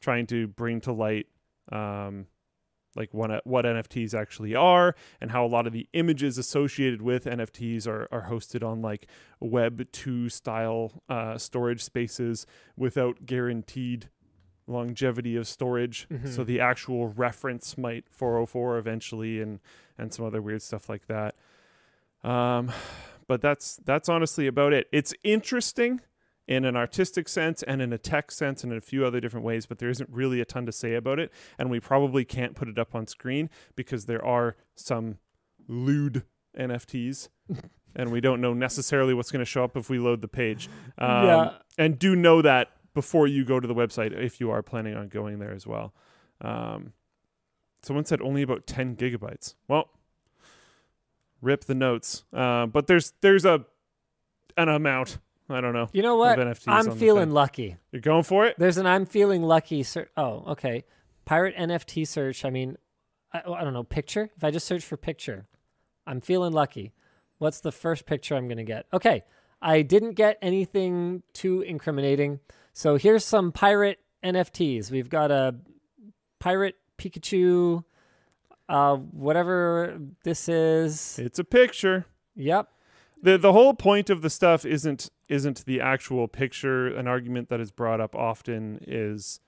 trying to bring to light what NFTs actually are, and how a lot of the images associated with NFTs are hosted on Web2 style storage spaces without guaranteed longevity of storage. Mm-hmm. So the actual reference might 404 eventually, and some other weird stuff like that. But that's honestly about it. It's interesting in an artistic sense and in a tech sense and in a few other different ways, but there isn't really a ton to say about it, and we probably can't put it up on screen because there are some lewd NFTs and we don't know necessarily what's going to show up if we load the page. And do know that before you go to the website if you are planning on going there as well. Someone said only about 10 gigabytes. Well, rip the notes. But there's an amount. I don't know. You know what? I'm feeling lucky. You're going for it? There's an I'm feeling lucky. Oh, okay. Pirate NFT search. I mean, I don't know. Picture? If I just search for picture, I'm feeling lucky. What's the first picture I'm going to get? Okay. I didn't get anything too incriminating. So here's some pirate NFTs. We've got a pirate Pikachu, whatever this is. It's a picture. Yep. The whole point of the stuff isn't the actual picture. An argument that is brought up often is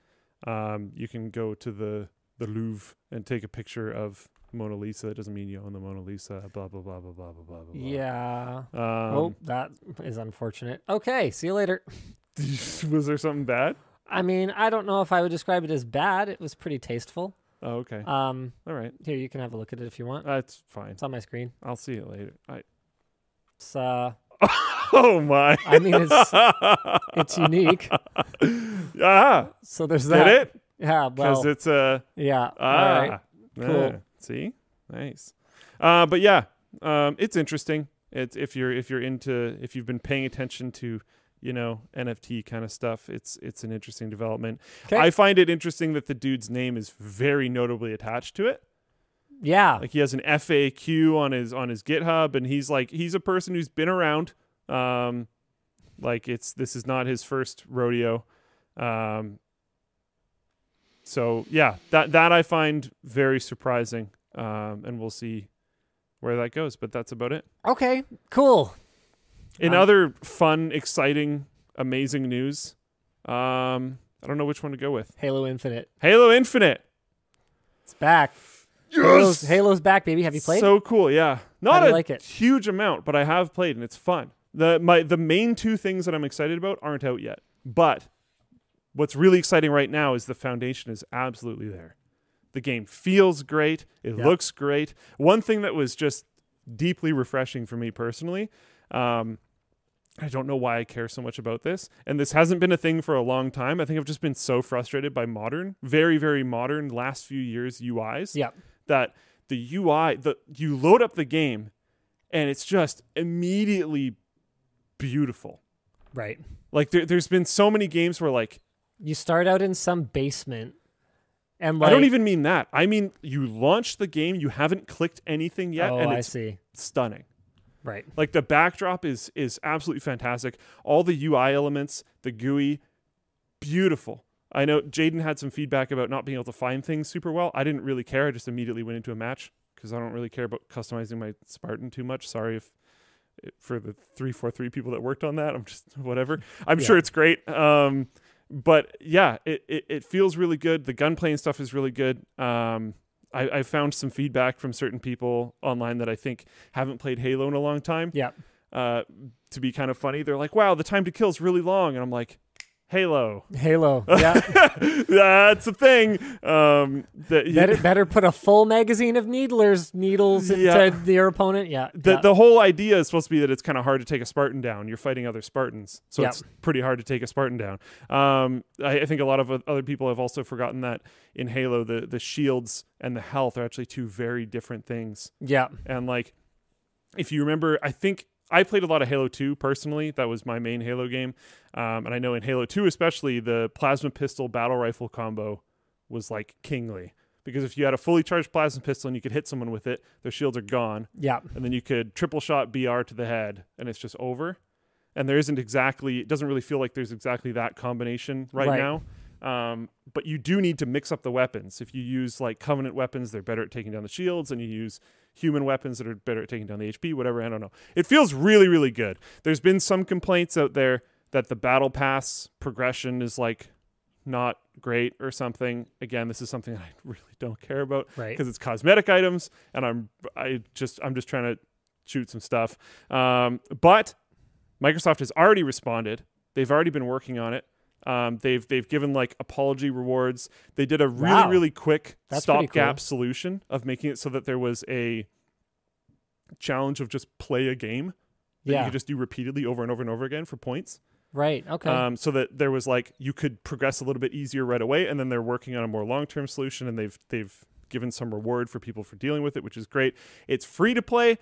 you can go to the Louvre and take a picture of Mona Lisa. It doesn't mean you own the Mona Lisa, blah, blah, blah, blah, blah, blah, blah, blah. Yeah. Oh, that is unfortunate. Okay, see you later. Was there something bad? I mean, I don't know if I would describe it as bad. It was pretty tasteful. Oh, okay. All right. Here, you can have a look at it if you want. That's fine. It's on my screen. I'll see it later. It's oh my! I mean, it's unique. Ah, so there's that. Did it? Yeah, because well, it's a yeah. All right. Cool. See, nice. But yeah, it's interesting. It's if you've been paying attention to, you know, NFT kind of stuff, it's an interesting development. Okay. I find it interesting that the dude's name is very notably attached to it. Yeah, like he has an FAQ on his GitHub, and he's a person who's been around. Like this is not his first rodeo. So yeah, that I find very surprising. And we'll see where that goes. But that's about it. Okay, cool. In other fun, exciting, amazing news, I don't know which one to go with. Halo Infinite. It's back. Yes! Halo's back, baby. Have you played? So cool, yeah. Not a huge amount, but I have played, and it's fun. The main two things that I'm excited about aren't out yet, but what's really exciting right now is the foundation is absolutely there. The game feels great. It looks great. One thing that was just deeply refreshing for me personally, I don't know why I care so much about this, and this hasn't been a thing for a long time. I think I've just been so frustrated by very, very modern last few years UIs. Yeah. That the UI, you load up the game and it's just immediately beautiful. Right. Like there's been so many games where like you start out in some basement and like, I don't even mean that. I mean, you launch the game, you haven't clicked anything yet. Oh, and it's stunning. Right. Like the backdrop is absolutely fantastic. All the UI elements, the GUI, beautiful. I know Jaden had some feedback about not being able to find things super well. I didn't really care. I just immediately went into a match because I don't really care about customizing my Spartan too much. Sorry for the 343 people that worked on that. I'm just whatever. I'm sure it's great. But yeah, it feels really good. The gunplay and stuff is really good. I found some feedback from certain people online that I think haven't played Halo in a long time. Yeah. To be kind of funny. They're like, wow, the time to kill is really long. And I'm like, Halo. Yeah. That's a thing. Better put a full magazine of needles into your opponent. Yeah. The whole idea is supposed to be that it's kind of hard to take a Spartan down. You're fighting other Spartans. So it's pretty hard to take a Spartan down. I think a lot of other people have also forgotten that in Halo, the shields and the health are actually two very different things. Yeah. And like, if you remember, I think I played a lot of Halo 2 personally. That was my main Halo game. And I know in Halo 2 especially, the plasma pistol battle rifle combo was like kingly. Because if you had a fully charged plasma pistol and you could hit someone with it, their shields are gone. Yeah. And then you could triple shot BR to the head and it's just over. And there isn't exactly, it doesn't really feel like there's exactly that combination right now. But you do need to mix up the weapons. If you use like Covenant weapons, they're better at taking down the shields, and you use human weapons that are better at taking down the HP, whatever. I don't know. It feels really, really good. There's been some complaints out there that the battle pass progression is like not great or something. Again, this is something I really don't care about because it's cosmetic items, and I'm just trying to shoot some stuff. But Microsoft has already responded. They've already been working on it. They've given like apology rewards. They did a really, really quick stopgap solution of making it so that there was a challenge of just play a game that you could just do repeatedly over and over and over again for points. Right. Okay. So that there was like, you could progress a little bit easier right away. And then they're working on a more long-term solution, and they've given some reward for people for dealing with it, which is great. It's free to play,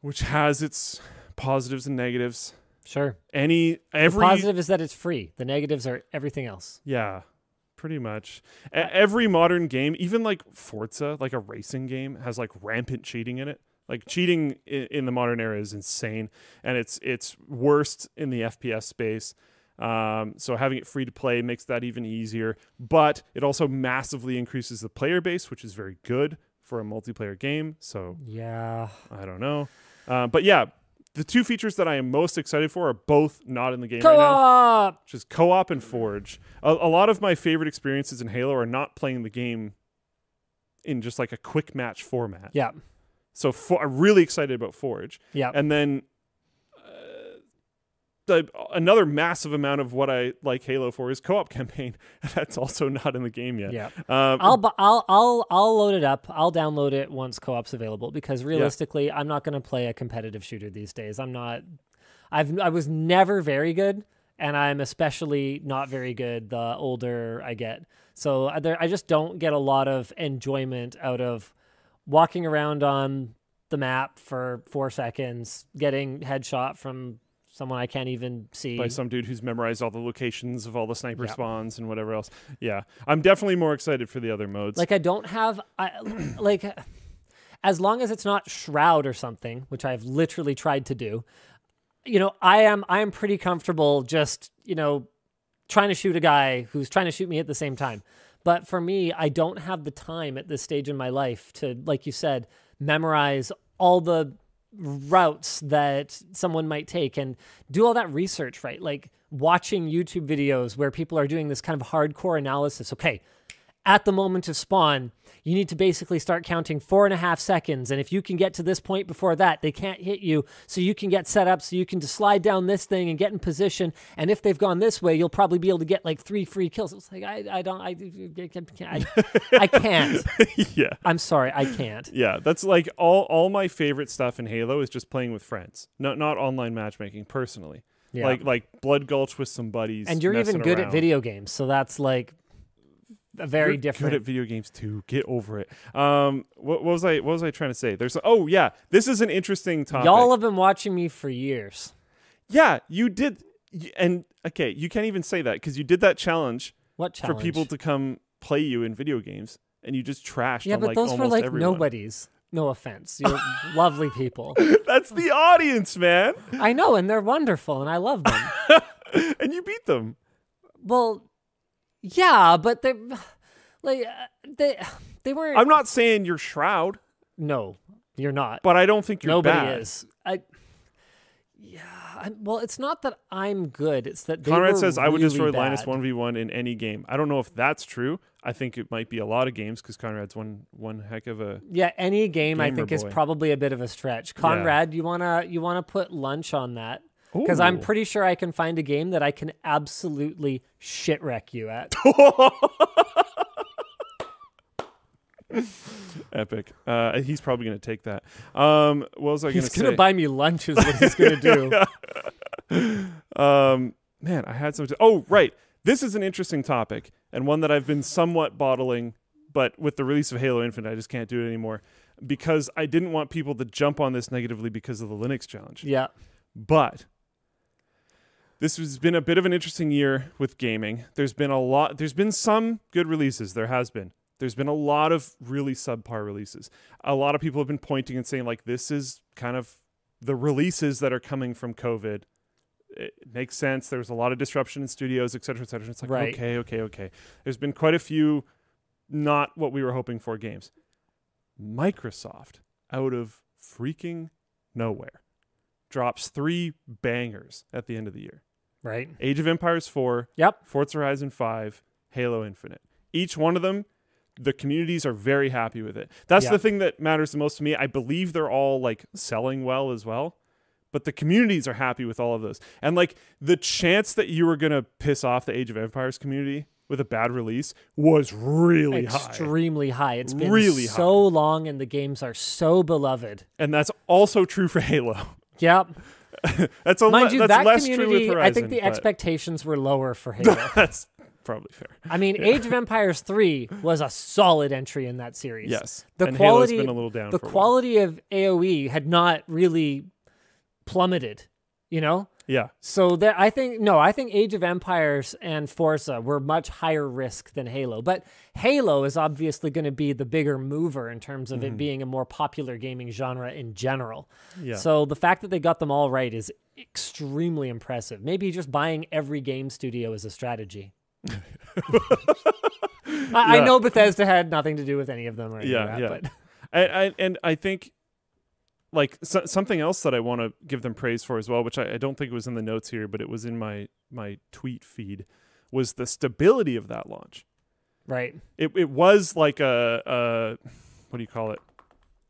which has its positives and negatives. Sure. The positive is that it's free. The negatives are everything else. Yeah, pretty much. Every modern game, even like Forza, like a racing game, has like rampant cheating in it. Like cheating in the modern era is insane, and it's worst in the FPS space. So having it free to play makes that even easier, but it also massively increases the player base, which is very good for a multiplayer game. So yeah, I don't know. But yeah, the two features that I am most excited for are both not in the game right now, which is co-op and Forge. A lot of my favorite experiences in Halo are not playing the game in just like a quick match format. Yeah. So I'm really excited about Forge. Yeah. And then another massive amount of what I like Halo for is co-op campaign. That's also not in the game yet. Yeah. I'll load it up. I'll download it once co-op's available, because realistically, I'm not going to play a competitive shooter these days. I'm not. I was never very good, and I'm especially not very good the older I get. So I just don't get a lot of enjoyment out of walking around on the map for 4 seconds, getting headshot from someone I can't even see, by some dude who's memorized all the locations of all the sniper spawns and whatever else. Yeah, I'm definitely more excited for the other modes. Like, I don't have, like, as long as it's not Shroud or something, which I've literally tried to do, you know, I am pretty comfortable just, you know, trying to shoot a guy who's trying to shoot me at the same time. But for me, I don't have the time at this stage in my life to, like you said, memorize all the routes that someone might take and do all that research, right? Like watching YouTube videos where people are doing this kind of hardcore analysis. Okay, at the moment of spawn, you need to basically start counting 4.5 seconds. And if you can get to this point before that, they can't hit you. So you can get set up, so you can just slide down this thing and get in position. And if they've gone this way, you'll probably be able to get like 3 free kills. It's like, I can't. Yeah. I'm sorry, I can't. Yeah, that's like all my favorite stuff in Halo is just playing with friends. Not online matchmaking, personally. Yeah. Like Blood Gulch with some buddies. And you're even good at video games. So that's like... very different. Good at video games too. Get over it. What was I trying to say? Oh yeah, this is an interesting topic. Y'all have been watching me for years. Yeah, you did. And okay, you can't even say that because you did that challenge. What challenge? For people to come play you in video games, and you just trashed. Yeah, on, but like, those were like everyone. Nobodies. No offense, you're lovely people. That's the audience, man. I know, and they're wonderful, and I love them. And you beat them. Well. Yeah, but they, like, they weren't. I'm not saying you're Shroud. No, you're not. But I don't think you're bad. Nobody is. Well, it's not that I'm good. It's that they Conrad says really I would destroy bad. Linus 1v1 in any game. I don't know if that's true. I think it might be a lot of games because Conrad's one heck of a any game I think boy. Is probably a bit of a stretch. Conrad, you wanna put lunch on that? Because I'm pretty sure I can find a game that I can absolutely shit wreck you at. Epic. He's probably going to take that. What was I going to say? He's going to buy me lunch is what he's going to do. Man, I had something. Oh, right. This is an interesting topic and one that I've been somewhat bottling, but with the release of Halo Infinite, I just can't do it anymore because I didn't want people to jump on this negatively because of the Linux challenge. Yeah. But... this has been a bit of an interesting year with gaming. There's been a lot. There's been some good releases. There has been. There's been a lot of really subpar releases. A lot of people have been pointing and saying, like, this is kind of the releases that are coming from COVID. It makes sense. There's a lot of disruption in studios, et cetera, et cetera. It's like, right. Okay. There's been quite a few not what we were hoping for games. Microsoft, out of freaking nowhere, drops 3 bangers at the end of the year. Right. Age of Empires 4, Forza Horizon 5, Halo Infinite. Each one of them, the communities are very happy with it. That's the thing that matters the most to me. I believe they're all like selling well as well, but the communities are happy with all of those. And like the chance that you were going to piss off the Age of Empires community with a bad release was really extremely high. It's been really so long and the games are so beloved. And that's also true for Halo. Yep. That's less true with Horizon. I think the expectations were lower for Halo. That's probably fair. I mean, Age of Empires 3 was a solid entry in that series. Yes. The quality Halo's been a little down. The quality of AoE had not really plummeted, you know? Yeah. So that I think Age of Empires and Forza were much higher risk than Halo. But Halo is obviously going to be the bigger mover in terms of it being a more popular gaming genre in general. Yeah. So the fact that they got them all right is extremely impressive. Maybe just buying every game studio is a strategy. I know Bethesda had nothing to do with any of them. Or But. I think like something else that I want to give them praise for as well, which I don't think was in the notes here, but it was in my tweet feed, was the stability of that launch. Right. It was like a what do you call it?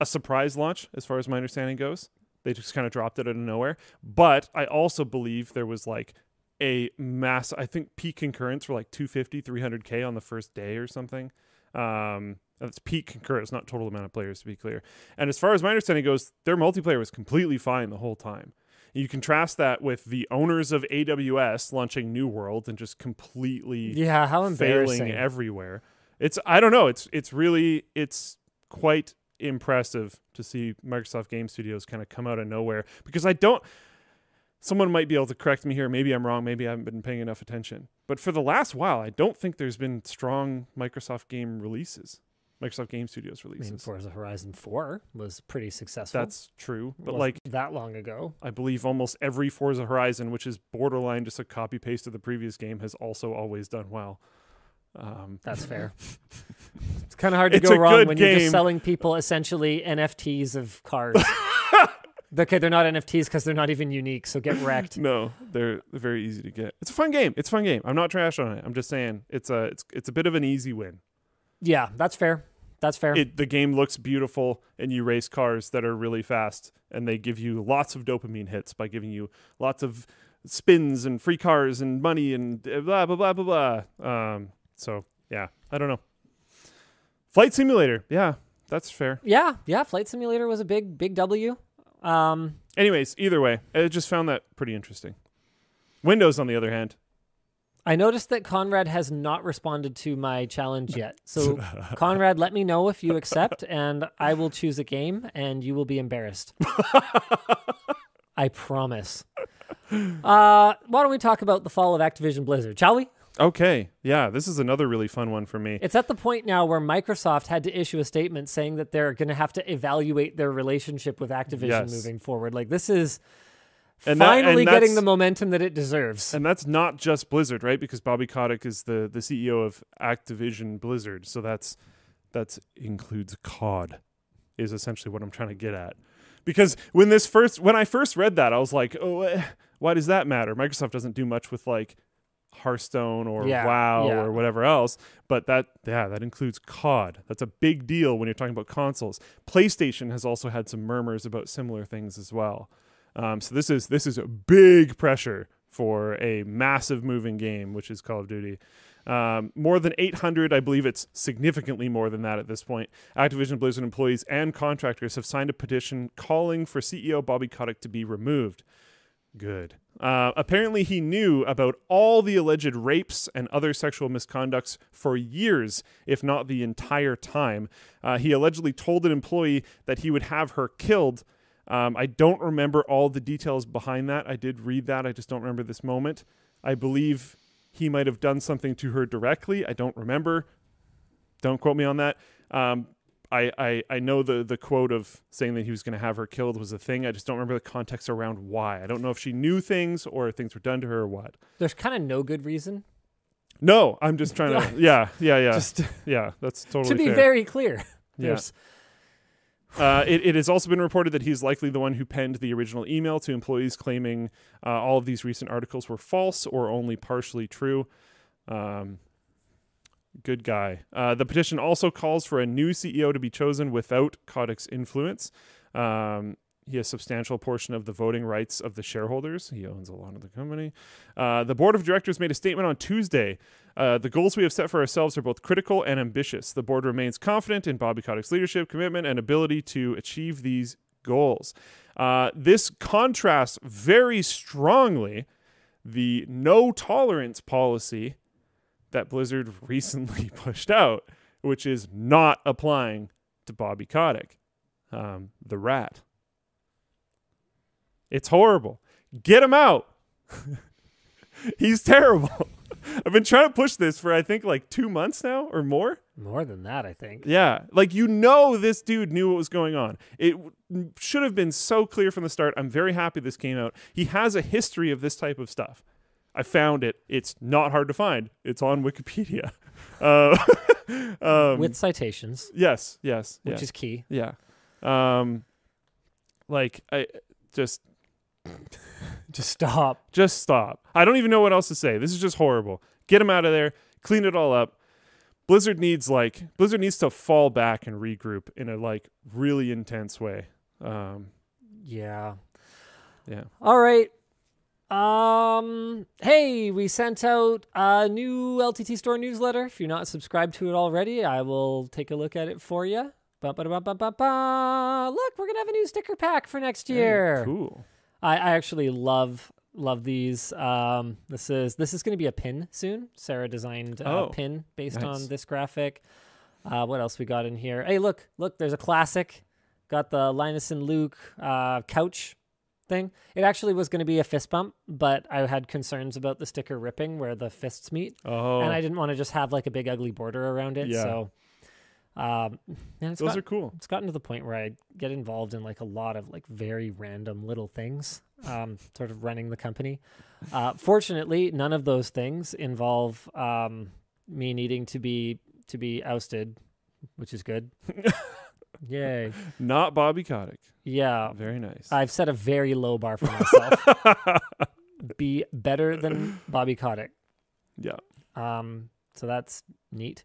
A surprise launch, as far as my understanding goes. They just kind of dropped it out of nowhere. But I also believe there was like a mass, I think peak concurrence for like 250, 300K on the first day or something. That's peak concurrence, not total amount of players, to be clear. And as far as my understanding goes, their multiplayer was completely fine the whole time. You contrast that with the owners of AWS launching New World and just completely how embarrassing, failing everywhere. It's, I don't know. It's really, it's quite impressive to see Microsoft Game Studios kind of come out of nowhere, because I don't, someone might be able to correct me here. Maybe I'm wrong. Maybe I haven't been paying enough attention, but for the last while, I don't think there's been strong Microsoft game releases. Microsoft Game Studios releases. I mean, Forza Horizon 4 was pretty successful. That's true. But like that long ago. I believe almost every Forza Horizon, which is borderline just a copy paste of the previous game, has also always done well. That's fair. It's kind of hard to go wrong when you're just selling people essentially NFTs of cars. Okay, they're not NFTs because they're not even unique, so get wrecked. No, they're very easy to get. It's a fun game. It's a fun game. I'm not trash on it. I'm just saying it's a bit of an easy win. Yeah, that's fair. That's fair. The game looks beautiful, and you race cars that are really fast, and they give you lots of dopamine hits by giving you lots of spins and free cars and money and blah, blah, blah, blah, blah. So, yeah, I don't know. Flight Simulator. Yeah, that's fair. Yeah, Flight Simulator was a big W. Anyways, either way, I just found that pretty interesting. Windows, on the other hand. I noticed that Conrad has not responded to my challenge yet. So, Conrad, let me know if you accept, and I will choose a game, and you will be embarrassed. I promise. Why don't we talk about the fall of Activision Blizzard, shall we? Okay. Yeah, this is another really fun one for me. It's at the point now where Microsoft had to issue a statement saying that they're going to have to evaluate their relationship with Activision moving forward. Like, this is... Finally getting the momentum that it deserves. And that's not just Blizzard, right? Because Bobby Kotick is the CEO of Activision Blizzard. So that's includes COD, is essentially what I'm trying to get at. Because when I first read that, I was like, oh, why does that matter? Microsoft doesn't do much with like Hearthstone or WoW or whatever else. But that includes COD. That's a big deal when you're talking about consoles. PlayStation has also had some murmurs about similar things as well. So this is a big pressure for a massive moving game, which is Call of Duty. More than 800, I believe it's significantly more than that at this point, Activision Blizzard employees and contractors have signed a petition calling for CEO Bobby Kotick to be removed. Good. Apparently he knew about all the alleged rapes and other sexual misconducts for years, if not the entire time. He allegedly told an employee that he would have her killed. I don't remember all the details behind that. I did read that. I just don't remember this moment. I believe he might have done something to her directly. I don't remember. Don't quote me on that. I know the quote of saying that he was going to have her killed was a thing. I just don't remember the context around why. I don't know if she knew things or if things were done to her or what. There's kind of no good reason. No, I'm just trying to... Yeah. That's totally fair. To be very clear. Yes. Yeah. It has also been reported that he's likely the one who penned the original email to employees claiming all of these recent articles were false or only partially true. Good guy. The petition also calls for a new CEO to be chosen without Kotick's influence. He has a substantial portion of the voting rights of the shareholders. He owns a lot of the company. The board of directors made a statement on Tuesday. The goals we have set for ourselves are both critical and ambitious. The board remains confident in Bobby Kotick's leadership, commitment, and ability to achieve these goals. This contrasts very strongly the no-tolerance policy that Blizzard recently pushed out, which is not applying to Bobby Kotick, the rat. It's horrible. Get him out. He's terrible. I've been trying to push this for, I think, like 2 months now or more. More than that, I think. Yeah. Like, you know, this dude knew what was going on. It should have been so clear from the start. I'm very happy this came out. He has a history of this type of stuff. I found it. It's not hard to find. It's on Wikipedia. With citations. Yes, yes. Which is key. Yeah. Like, I just... just stop. Just stop. I don't even know what else to say. This is just horrible. Get him out of there. Clean it all up. Blizzard needs to fall back and regroup in a like really intense way. Yeah. Yeah. All right. Hey, we sent out a new LTTStore newsletter. If you're not subscribed to it already, I will take a look at it for you. Look, we're going to have a new sticker pack for next year. Hey, cool. I actually love these. This is going to be a pin soon. Sarah designed a pin based on this graphic. What else we got in here? Hey, look, there's a classic. Got the Linus and Luke couch thing. It actually was going to be a fist bump, but I had concerns about the sticker ripping where the fists meet. Oh. And I didn't want to just have like a big ugly border around it. Yeah. So those are cool. It's gotten to the point where I get involved in like a lot of like very random little things, sort of running the company. Fortunately, none of those things involve me needing to be ousted, which is good. Yay. Not Bobby Kotick. Yeah. Very nice. I've set a very low bar for myself. Be better than Bobby Kotick. Yeah. So that's neat.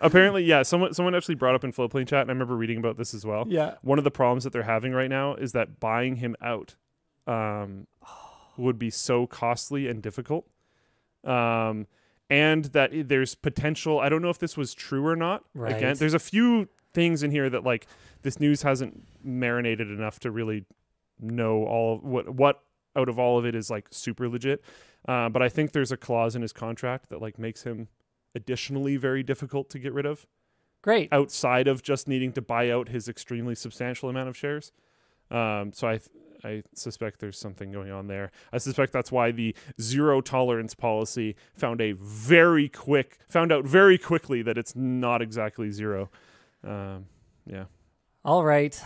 Apparently, yeah, someone actually brought up in Floatplane chat, and I remember reading about this as well. Yeah, one of the problems that they're having right now is that buying him out would be so costly and difficult, and that there's potential. I don't know if this was true or not. Right. Again, there's a few things in here that like this news hasn't marinated enough to really know all of what out of all of it is like super legit. But I think there's a clause in his contract that like makes him additionally very difficult to get rid of. Great. Outside of just needing to buy out his extremely substantial amount of shares. So I suspect there's something going on there. I suspect that's why the zero tolerance policy found out very quickly that it's not exactly zero. Yeah. All right.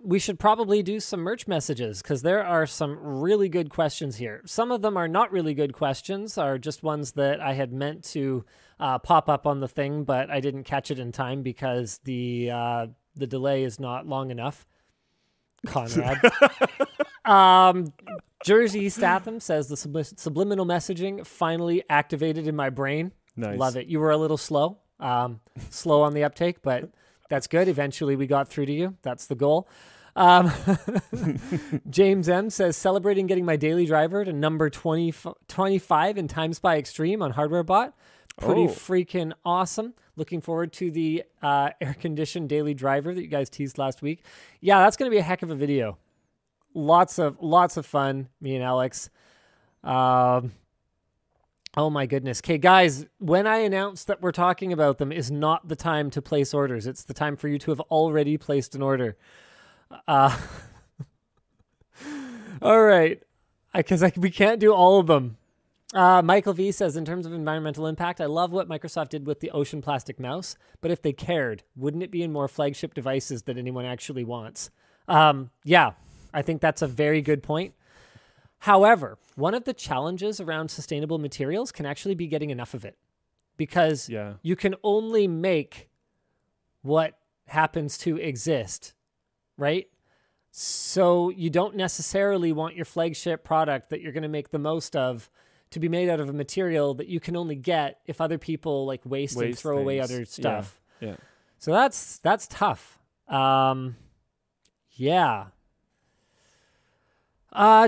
We should probably do some merch messages because there are some really good questions here. Some of them are not really good questions, are just ones that I had meant to pop up on the thing, but I didn't catch it in time because the delay is not long enough. Conrad. Jersey Statham says the subliminal messaging finally activated in my brain. Nice. Love it. You were a little slow, slow on the uptake, but... that's good. Eventually, we got through to you. That's the goal. James M. says, celebrating getting my daily driver to number 25 in Time Spy Extreme on HardwareBot. Pretty freaking awesome. Looking forward to the air-conditioned daily driver that you guys teased last week. Yeah, that's going to be a heck of a video. Lots of fun, me and Alex. Oh my goodness. Okay, guys, when I announce that we're talking about them is not the time to place orders. It's the time for you to have already placed an order. All right. Because we can't do all of them. Michael V says, in terms of environmental impact, I love what Microsoft did with the Ocean plastic mouse, but if they cared, wouldn't it be in more flagship devices that anyone actually wants? Yeah, I think that's a very good point. However, one of the challenges around sustainable materials can actually be getting enough of it, because you can only make what happens to exist, right? So you don't necessarily want your flagship product that you're going to make the most of to be made out of a material that you can only get if other people like waste and throw things away other stuff. Yeah. So that's tough. Yeah.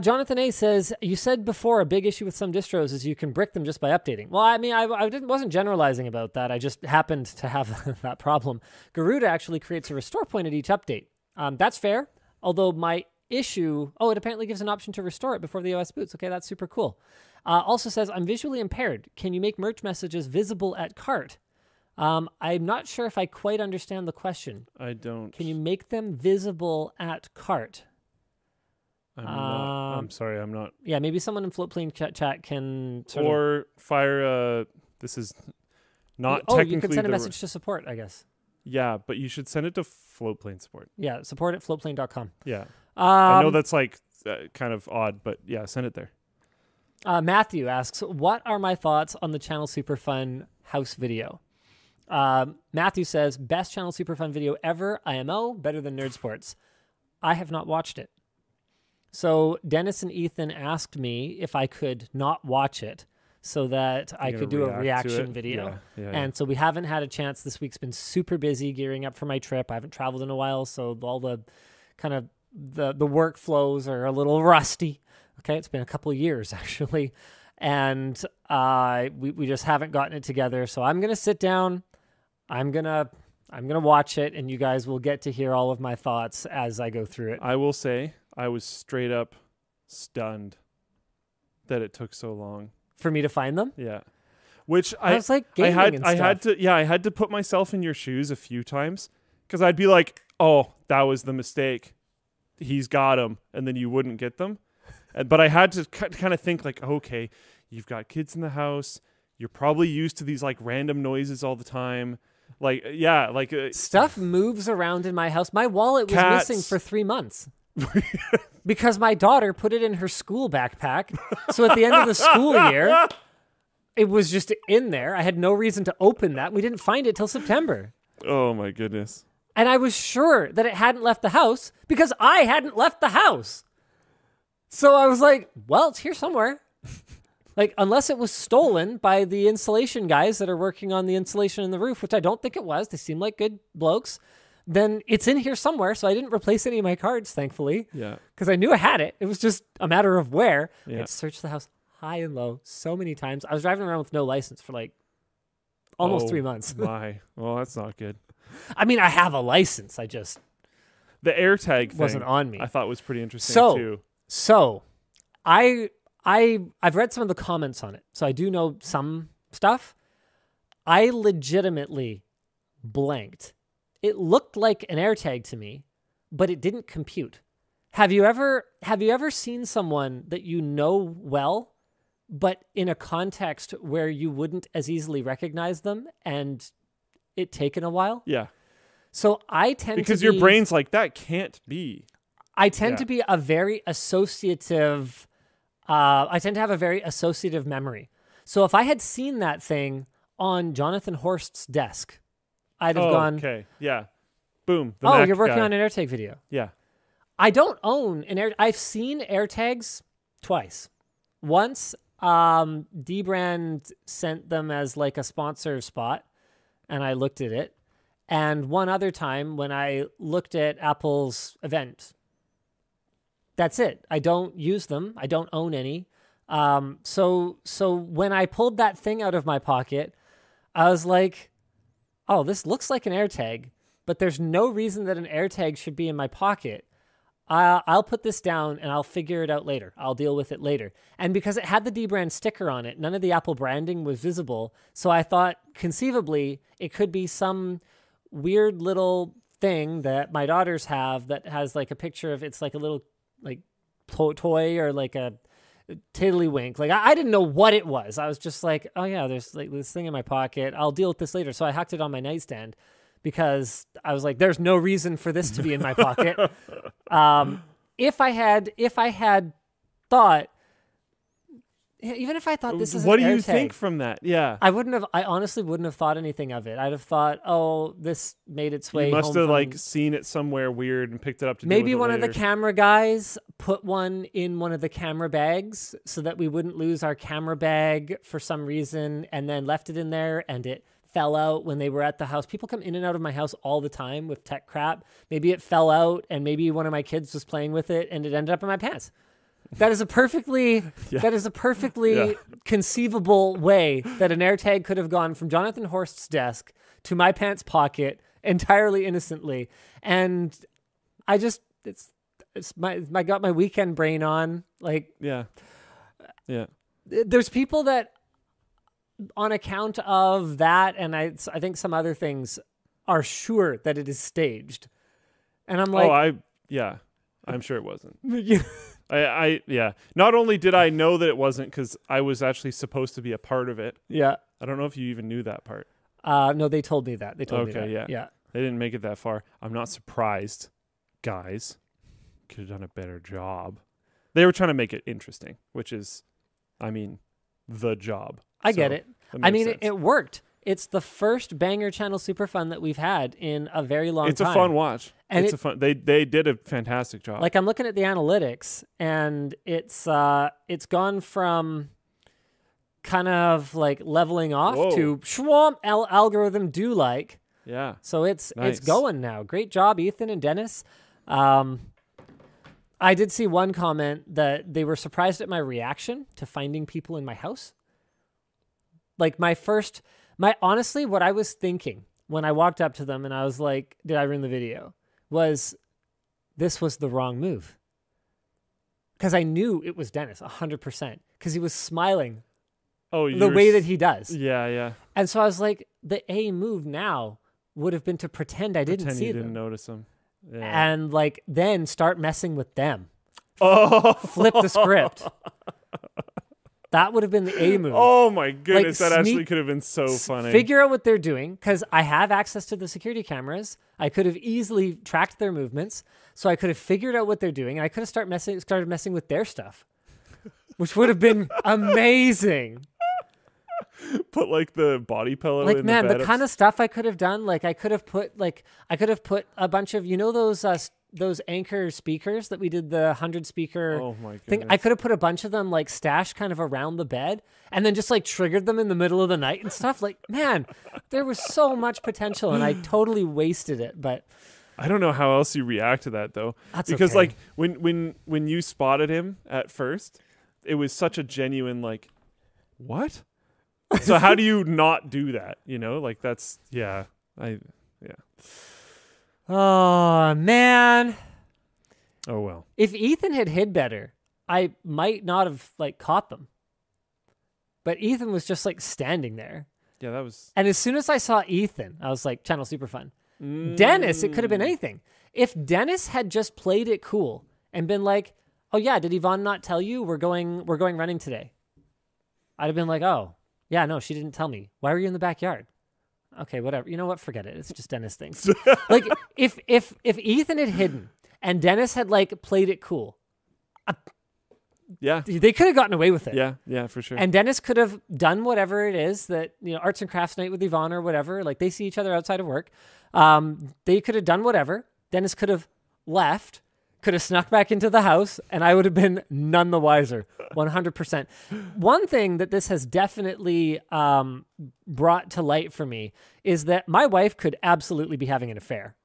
Jonathan A says, you said before a big issue with some distros is you can brick them just by updating. Well, I mean, I wasn't generalizing about that. I just happened to have that problem. Garuda actually creates a restore point at each update. That's fair. Although my issue, it apparently gives an option to restore it before the OS boots. Okay, that's super cool. Also says, I'm visually impaired. Can you make merch messages visible at cart? I'm not sure if I quite understand the question. I don't. Can you make them visible at cart? I'm sorry, I'm not. Yeah, maybe someone in Floatplane chat can. Or fire a This is not technically. You can send a message to support, I guess. Yeah, but you should send it to Floatplane support. Yeah, support@floatplane.com. Yeah. I know that's like kind of odd, but yeah, send it there. Matthew asks, what are my thoughts on the Channel Super Fun house video? Matthew says, best Channel Super Fun video ever, IMO, better than Nerd Sports. I have not watched it. So Dennis and Ethan asked me if I could not watch it so that I could do a reaction video. Yeah, yeah, and so we haven't had a chance. This week's been super busy gearing up for my trip. I haven't traveled in a while, so all the kind of the workflows are a little rusty. Okay, it's been a couple of years, actually. And we just haven't gotten it together. So I'm going to sit down. I'm going to watch it, and you guys will get to hear all of my thoughts as I go through it. I will say I was straight up stunned that it took so long for me to find them. Yeah. Which I was like, gaming and stuff. I had to put myself in your shoes a few times, because I'd be like, oh, that was the mistake. He's got them. And then you wouldn't get them. But I had to kind of think like, okay, you've got kids in the house. You're probably used to these like random noises all the time. Like, yeah, like stuff moves around in my house. My wallet was missing for 3 months. Because my daughter put it in her school backpack. So at the end of the school year, it was just in there. I had no reason to open that. We didn't find it till September. Oh my goodness. And I was sure that it hadn't left the house because I hadn't left the house. So I was like, well, it's here somewhere. Like, unless it was stolen by the insulation guys that are working on the insulation in the roof, which I don't think it was. They seem like good blokes. Then it's in here somewhere. So I didn't replace any of my cards, thankfully. Yeah. Because I knew I had it. It was just a matter of where. Yeah. I had searched the house high and low so many times. I was driving around with no license for like almost 3 months. My. Well, that's not good. I mean, I have a license. I just. The AirTag thing wasn't on me. I thought was pretty interesting too. So I've read some of the comments on it. So I do know some stuff. I legitimately blanked. It looked like an AirTag to me, but it didn't compute. Have you ever seen someone that you know well, but in a context where you wouldn't as easily recognize them and it taken a while? Yeah. So I tend to because your brain's like, that can't be. I tend to be a very associative, I tend to have a very associative memory. So if I had seen that thing on Jonathan Horst's desk, I'd have gone, okay, yeah, boom. The Mac you're working on an AirTag video. Yeah. I don't own an AirTag. I've seen AirTags twice. Once, Dbrand sent them as like a sponsor spot, and I looked at it. And one other time when I looked at Apple's event. That's it. I don't use them. I don't own any. So when I pulled that thing out of my pocket, I was like, oh, this looks like an AirTag, but there's no reason that an AirTag should be in my pocket. I'll put this down and I'll figure it out later. I'll deal with it later. And because it had the Dbrand sticker on it, none of the Apple branding was visible. So I thought conceivably it could be some weird little thing that my daughters have that has like a picture of, it's like a little like toy or like a tiddlywink. Like I didn't know what it was. I was just like, oh yeah, there's like this thing in my pocket. I'll deal with this later. So I hacked it on my nightstand because I was like, there's no reason for this to be in my pocket. If I had thought, even if I thought this is, what do you think from that? Yeah, I honestly wouldn't have thought anything of it. I'd have thought, oh, this made its way. You must have like seen it somewhere weird and picked it up to maybe one of the camera guys put one in one of the camera bags so that we wouldn't lose our camera bag for some reason, and then left it in there and it fell out when they were at the house. People come in and out of my house all the time with tech crap. Maybe it fell out and maybe one of my kids was playing with it and it ended up in my pants. That is a perfectly conceivable way that an AirTag could have gone from Jonathan Horst's desk to my pants pocket entirely innocently. And I just I got my weekend brain on. Like yeah. There's people that on account of that, and I think some other things, are sure that it is staged. And I'm like, I'm sure it wasn't. Yeah. Not only did I know that it wasn't because I was actually supposed to be a part of it. Yeah. I don't know if you even knew that part. No, they told me that. They told me that. Okay, yeah. They didn't make it that far. I'm not surprised, guys. Could have done a better job. They were trying to make it interesting, which is, I mean, the job. I get it. I mean, it worked. It's the first banger Channel Super Fun that we've had in a very long time. It's a fun watch. And it's a fun. They did a fantastic job. Like, I'm looking at the analytics, and it's gone from kind of like leveling off to schwomp algorithm do like. Yeah. So it's going now. Great job, Ethan and Dennis. I did see one comment that they were surprised at my reaction to finding people in my house. Like honestly, what I was thinking when I walked up to them and I was like, did I ruin the video? This was the wrong move. Because I knew it was Dennis 100% because he was smiling the way that he does. Yeah, yeah. And so I was like, the A move now would have been to pretend you didn't notice him. Yeah. And like then start messing with them. Oh, flip the script. That would have been the A move. Oh my goodness, like, that actually could have been so funny. Figure out what they're doing, because I have access to the security cameras. I could have easily tracked their movements, so I could have figured out what they're doing, and I could have started messing with their stuff, which would have been amazing. Put like the body pillow in the bed. The kind of stuff I could have done, like I could have put a bunch of, you know, those anchor speakers that we did the 100 speaker thing. I could have put a bunch of them like stashed kind of around the bed and then just like triggered them in the middle of the night and stuff. Like, man, there was so much potential and I totally wasted it. But I don't know how else you react to that though. That's because like when you spotted him at first, it was such a genuine like, what? So how do you not do that? You know, like that's, yeah. Oh, man. Oh, well. If Ethan had hid better, I might not have like caught them. But Ethan was just like standing there. Yeah, that was. And as soon as I saw Ethan, I was like, Channel Super Fun. Dennis, it could have been anything. If Dennis had just played it cool and been like, oh yeah, did Yvonne not tell you we're going running today? I'd have been like, oh. Yeah, no, she didn't tell me. Why were you in the backyard? Okay, whatever. You know what? Forget it. It's just Dennis things. Like if Ethan had hidden and Dennis had like played it cool, yeah, they could have gotten away with it. Yeah, for sure. And Dennis could have done whatever it is that, you know, arts and crafts night with Yvonne or whatever. Like they see each other outside of work. They could have done whatever. Dennis could have left. Could have snuck back into the house, and I would have been none the wiser, 100%. One thing that this has definitely brought to light for me is that my wife could absolutely be having an affair.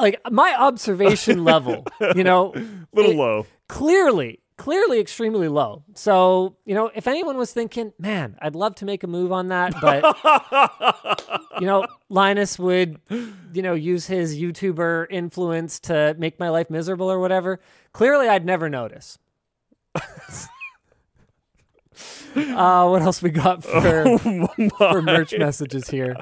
Like, my observation level, you know. Low. Clearly extremely low. So, you know, if anyone was thinking, man, I'd love to make a move on that, but, you know, Linus would, you know, use his YouTuber influence to make my life miserable or whatever. Clearly, I'd never notice. What else we got for merch messages here?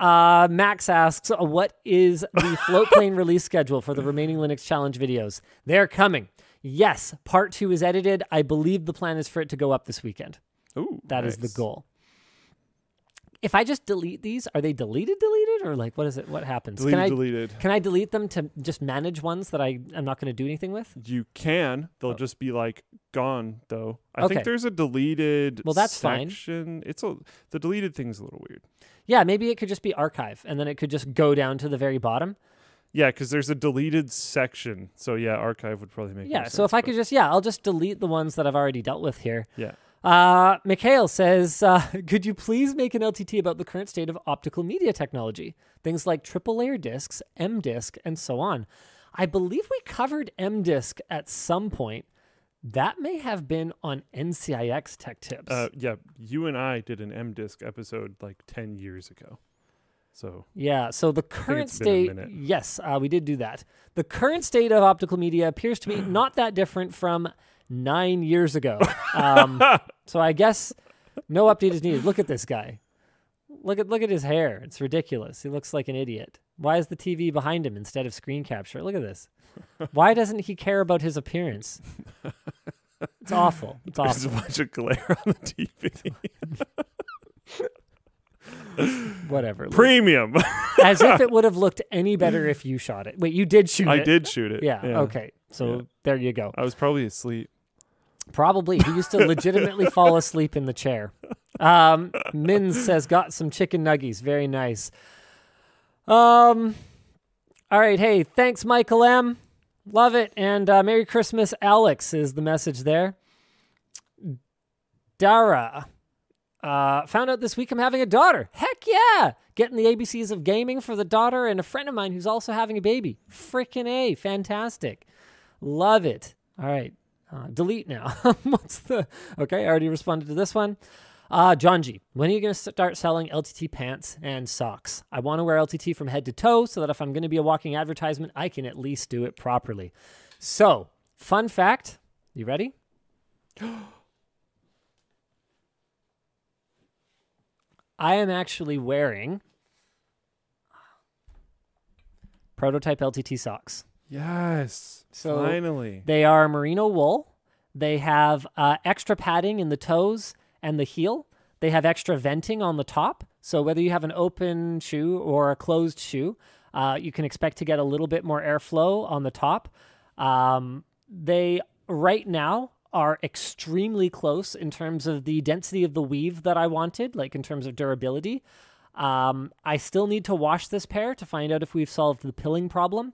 Max asks, what is the Floatplane release schedule for the remaining Linux Challenge videos? They're coming. Yes, part 2 is edited. I believe the plan is for it to go up this weekend. Ooh, that is the goal. If I just delete these, are they deleted? Or like, what is it? What happens? Can I delete them to just manage ones that I'm not going to do anything with? You can. They'll just be like gone though. I think there's a deleted section. Fine. The deleted thing's a little weird. Yeah, maybe it could just be archive and then it could just go down to the very bottom. Yeah, because there's a deleted section. So yeah, archive would probably make more sense. Yeah, so if I could just, I'll just delete the ones that I've already dealt with here. Yeah. Mikhail says, could you please make an LTT about the current state of optical media technology? Things like triple layer discs, M-Disc, and so on. I believe we covered M-Disc at some point. That may have been on NCIX Tech Tips. Yeah, you and I did an M-Disc episode like 10 years ago. So the current state, we did do that. The current state of optical media appears to be not that different from 9 years ago. So I guess no update is needed. Look at this guy. Look at his hair. It's ridiculous. He looks like an idiot. Why is the TV behind him instead of screen capture? Look at this. Why doesn't he care about his appearance? It's awful. It's awful. There's a bunch of glare on the TV. Whatever. Luke. Premium. As if it would have looked any better if you shot it. Wait, you did shoot it. I did shoot it. Yeah. Okay. So there you go. I was probably asleep. Probably. He used to legitimately fall asleep in the chair. Min says, got some chicken nuggies. Very nice. All right. Hey, thanks, Michael M. Love it. And Merry Christmas, Alex, is the message there. Dara. Found out this week I'm having a daughter. Heck yeah. Getting the ABCs of gaming for the daughter and a friend of mine who's also having a baby. Frickin' A. Fantastic. Love it. All right. Delete now. Okay, I already responded to this one. John G, when are you going to start selling LTT pants and socks? I want to wear LTT from head to toe so that if I'm going to be a walking advertisement, I can at least do it properly. So, fun fact. You ready? I am actually wearing prototype LTT socks. Yes, so finally. They are merino wool. They have extra padding in the toes and the heel. They have extra venting on the top. So whether you have an open shoe or a closed shoe, you can expect to get a little bit more airflow on the top. They right now are extremely close in terms of the density of the weave that I wanted, like in terms of durability. I still need to wash this pair to find out if we've solved the pilling problem.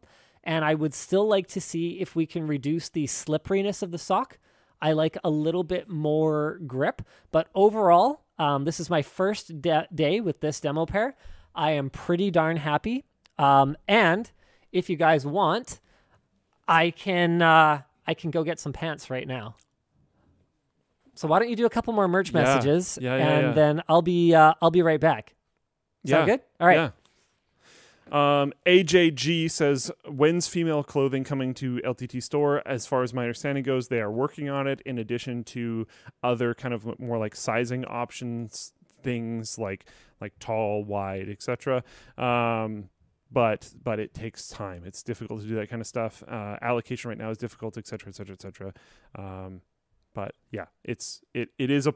And I would still like to see if we can reduce the slipperiness of the sock. I like a little bit more grip. But overall, this is my first day with this demo pair. I am pretty darn happy. And if you guys want, I can go get some pants right now. So why don't you do a couple more merch messages, then I'll be right back. Sound good? All right. Yeah. AJG says, when's female clothing coming to LTT store? As far as my understanding goes, they are working on it in addition to other kind of more like sizing options, things like tall, wide, etc. But it takes time. It's difficult to do that kind of stuff. Allocation right now is difficult, etc., etc., etc. But yeah, it is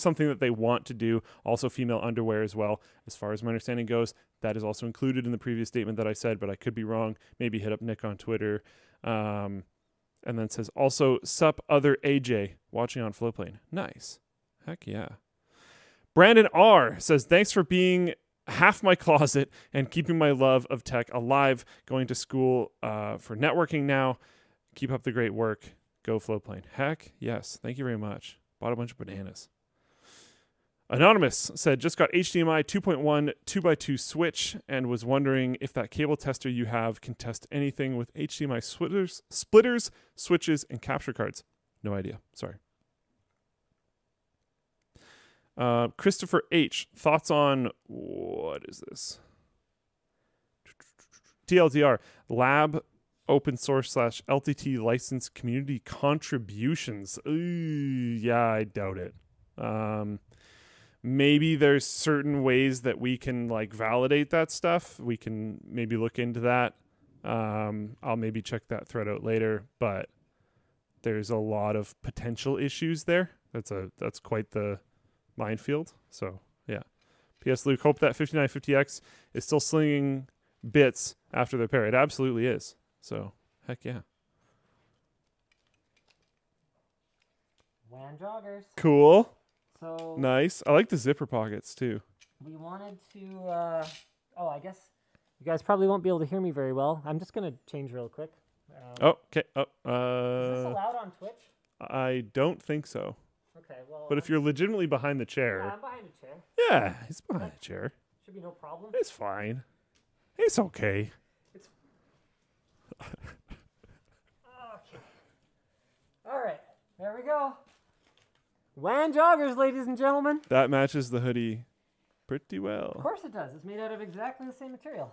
something that they want to do. Also female underwear as well. As far as my understanding goes, that is also included in the previous statement that I said, but I could be wrong. Maybe hit up Nick on Twitter. And then says, also, sup other AJ watching on Floatplane. Nice. Heck yeah. Brandon R says, thanks for being half my closet and keeping my love of tech alive. Going to school for networking now. Keep up the great work. Go Floatplane. Heck yes. Thank you very much. Bought a bunch of bananas. Anonymous said, just got HDMI 2.1 2x2 switch and was wondering if that cable tester you have can test anything with HDMI splitters, switches, and capture cards. No idea. Sorry. Christopher H. Thoughts on, what is this? TLDR. Lab open source / LTT license community contributions. Ooh, yeah, I doubt it. Maybe there's certain ways that we can like validate that stuff. We can maybe look into that. I'll maybe check that thread out later, but there's a lot of potential issues there. That's quite the minefield. So yeah. PS Luke, hope that 5950X is still slinging bits after the pair. It absolutely is. So, heck yeah. WAN joggers. Cool. So nice. I like the zipper pockets, too. We wanted to... I guess you guys probably won't be able to hear me very well. I'm just going to change real quick. Okay. Is this allowed on Twitch? I don't think so. Okay, well... But if you're legitimately behind the chair... Yeah, I'm behind the chair. Yeah, he's behind the chair. Should be no problem. It's fine. It's okay. Okay. All right, there we go. WAN joggers, ladies and gentlemen. That matches the hoodie pretty well. Of course it does. It's made out of exactly the same material.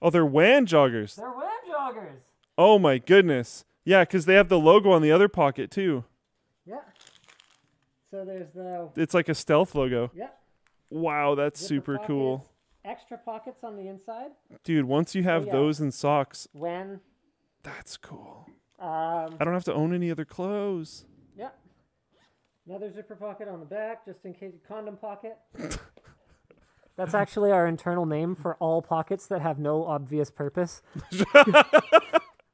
Oh, they're WAN joggers. They're WAN joggers. Oh my goodness. Yeah, because they have the logo on the other pocket too. Yeah. So there's the... It's like a stealth logo. Yeah. Wow, that's super cool. Extra pockets on the inside. Dude, once you have those in socks. When? That's cool. I don't have to own any other clothes. Yep. Another zipper pocket on the back, just in case. Condom pocket. That's actually our internal name for all pockets that have no obvious purpose.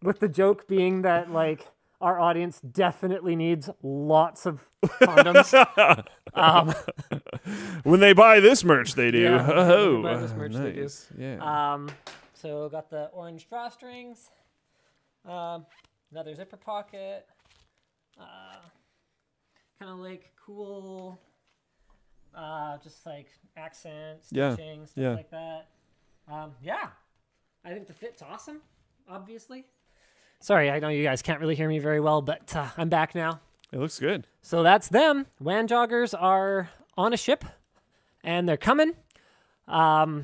With the joke being that, like, our audience definitely needs lots of condoms. When they buy this merch, they do. Yeah, when they buy this merch, nice. They do. Yeah. So got the orange drawstrings. Another zipper pocket. Kind of like cool... just like accents, stitching, stuff like that. Yeah, I think the fit's awesome, obviously. Sorry, I know you guys can't really hear me very well, but I'm back now. It looks good. So that's them. WAN joggers are on a ship, and they're coming. Man,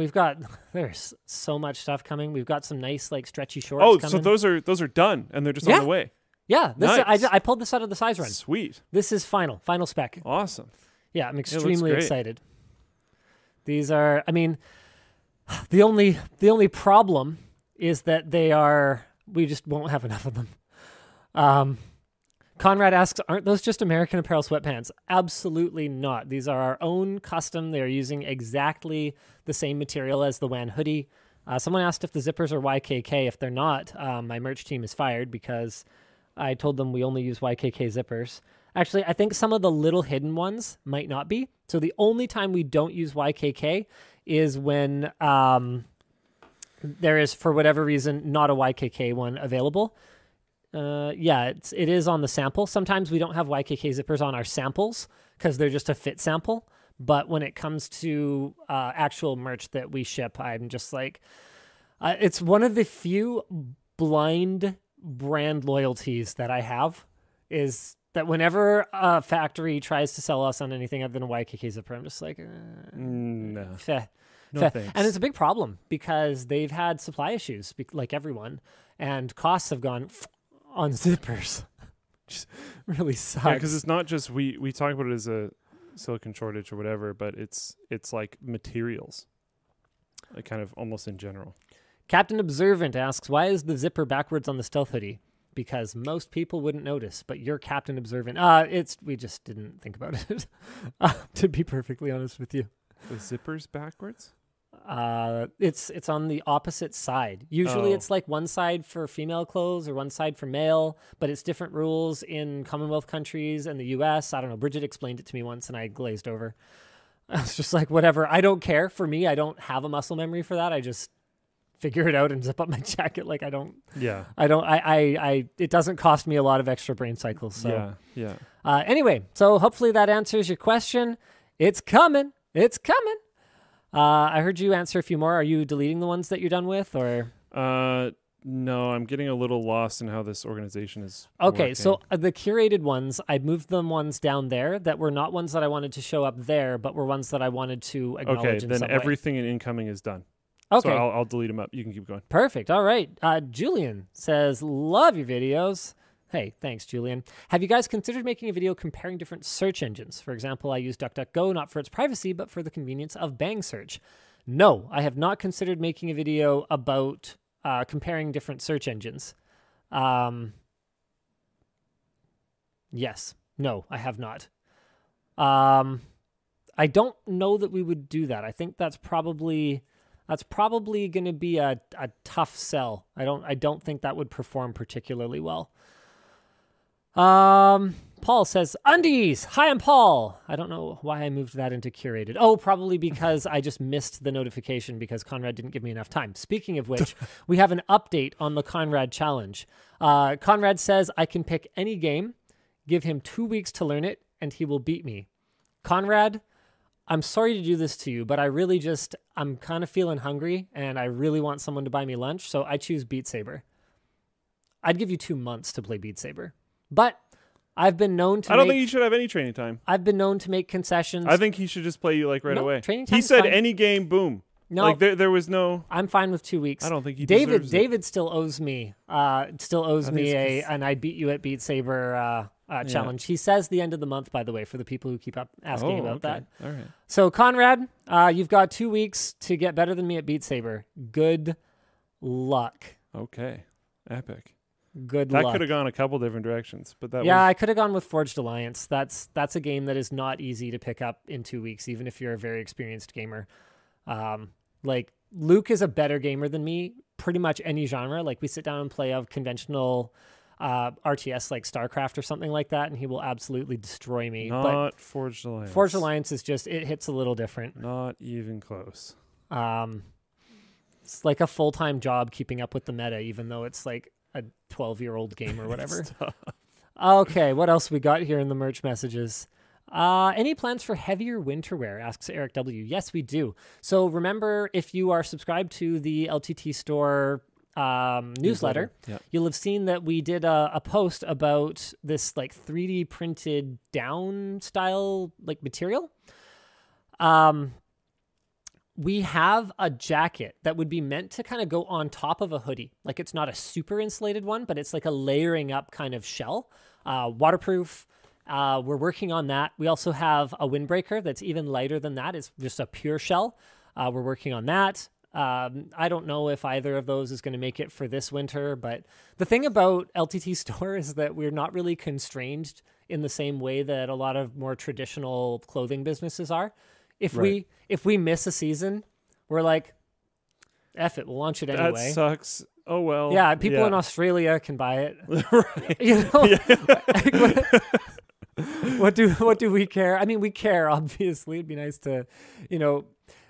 we've got, there's so much stuff coming. We've got some nice like stretchy shorts coming. So those are done, and they're just on the way. Yeah, this nice. I pulled this out of the size run. Sweet. This is final spec. Awesome. Yeah, I'm extremely excited. These are, I mean, the only problem is that they are, we just won't have enough of them. Conrad asks, aren't those just American Apparel sweatpants? Absolutely not. These are our own custom. They are using exactly the same material as the WAN hoodie. Someone asked if the zippers are YKK. If they're not, my merch team is fired because I told them we only use YKK zippers. Actually, I think some of the little hidden ones might not be. So the only time we don't use YKK is when there is, for whatever reason, not a YKK one available. Yeah, it is on the sample. Sometimes we don't have YKK zippers on our samples because they're just a fit sample. But when it comes to actual merch that we ship, I'm just like... it's one of the few blind brand loyalties that I have is... that whenever a factory tries to sell us on anything other than a YKK zipper, I'm just like, no. Feh. No feh. Thanks. And it's a big problem because they've had supply issues, like everyone, and costs have gone on zippers. Just really sucks. Yeah, because it's not just we talk about it as a silicon shortage or whatever, but it's like materials, like kind of almost in general. Captain Observant asks, why is the zipper backwards on the stealth hoodie? Because most people wouldn't notice, but you're Captain Observant. We just didn't think about it, to be perfectly honest with you. The zipper's backwards? It's on the opposite side. Usually it's like one side for female clothes or one side for male, but it's different rules in Commonwealth countries and the US. I don't know. Bridget explained it to me once and I glazed over. I was just like, whatever. I don't care. For me, I don't have a muscle memory for that. I just... figure it out and zip up my jacket. Like it doesn't cost me a lot of extra brain cycles. So anyway, so hopefully that answers your question. It's coming. I heard you answer a few more. Are you deleting the ones that you're done with, or? No, I'm getting a little lost in how this organization is working. So the curated ones, I moved them ones down there that were not ones that I wanted to show up there, but were ones that I wanted to acknowledge. Okay, then everything in incoming is done. Okay. So I'll delete them up. You can keep going. Perfect. All right. Julian says, love your videos. Hey, thanks, Julian. Have you guys considered making a video comparing different search engines? For example, I use DuckDuckGo, not for its privacy, but for the convenience of Bang search. No, I have not considered making a video about comparing different search engines. Yes. No, I have not. I don't know that we would do that. I think that's probably... going to be a tough sell. I don't think that would perform particularly well. Paul says, undies. Hi, I'm Paul. I don't know why I moved that into curated. Oh, probably because I just missed the notification because Conrad didn't give me enough time. Speaking of which, we have an update on the Conrad challenge. Conrad says, I can pick any game, give him 2 weeks to learn it, and he will beat me. Conrad, I'm sorry to do this to you, but I really just, I'm kind of feeling hungry and I really want someone to buy me lunch. So I choose Beat Saber. I'd give you 2 months to play Beat Saber, but I've been known to I don't think you should have any training time. I've been known to make concessions. I think he should just play you like right away. Training time. He said fine. Any game, boom. No, like there was no. I'm fine with 2 weeks. I don't think he David still owes me. Still owes me an I beat you at Beat Saber challenge. He says the end of the month, by the way, for the people who keep up asking about that. All right. So Conrad, you've got 2 weeks to get better than me at Beat Saber. Good luck. Okay. Epic. Good luck. That could have gone a couple different directions, but that was... I could have gone with Forged Alliance. That's a game that is not easy to pick up in 2 weeks, even if you're a very experienced gamer. Like Luke is a better gamer than me, pretty much any genre. Like we sit down and play a conventional RTS like StarCraft or something like that, and he will absolutely destroy me. But Forged Alliance. Forged Alliance is just, it hits a little different. Not even close. It's like a full-time job keeping up with the meta, even though it's like a 12-year-old game or whatever. Okay, what else we got here in the merch messages? Any plans for heavier winter wear, asks Eric W. Yes, we do. So remember, if you are subscribed to the LTT Store newsletter, you'll have seen that we did a post about this like 3D printed down style like material. We have a jacket that would be meant to kind of go on top of a hoodie. Like it's not a super insulated one, but it's like a layering up kind of shell, waterproof. We're working on that. We also have a windbreaker that's even lighter than that. It's just a pure shell. We're working on that. I don't know if either of those is going to make it for this winter, but the thing about LTT Store is that we're not really constrained in the same way that a lot of more traditional clothing businesses are. If we miss a season, we're like, F it, we'll launch it anyway. That sucks. Oh, well. Yeah, people in Australia can buy it. Right. You know? Yeah. What do we care? I mean, we care, obviously. It'd be nice to, you know,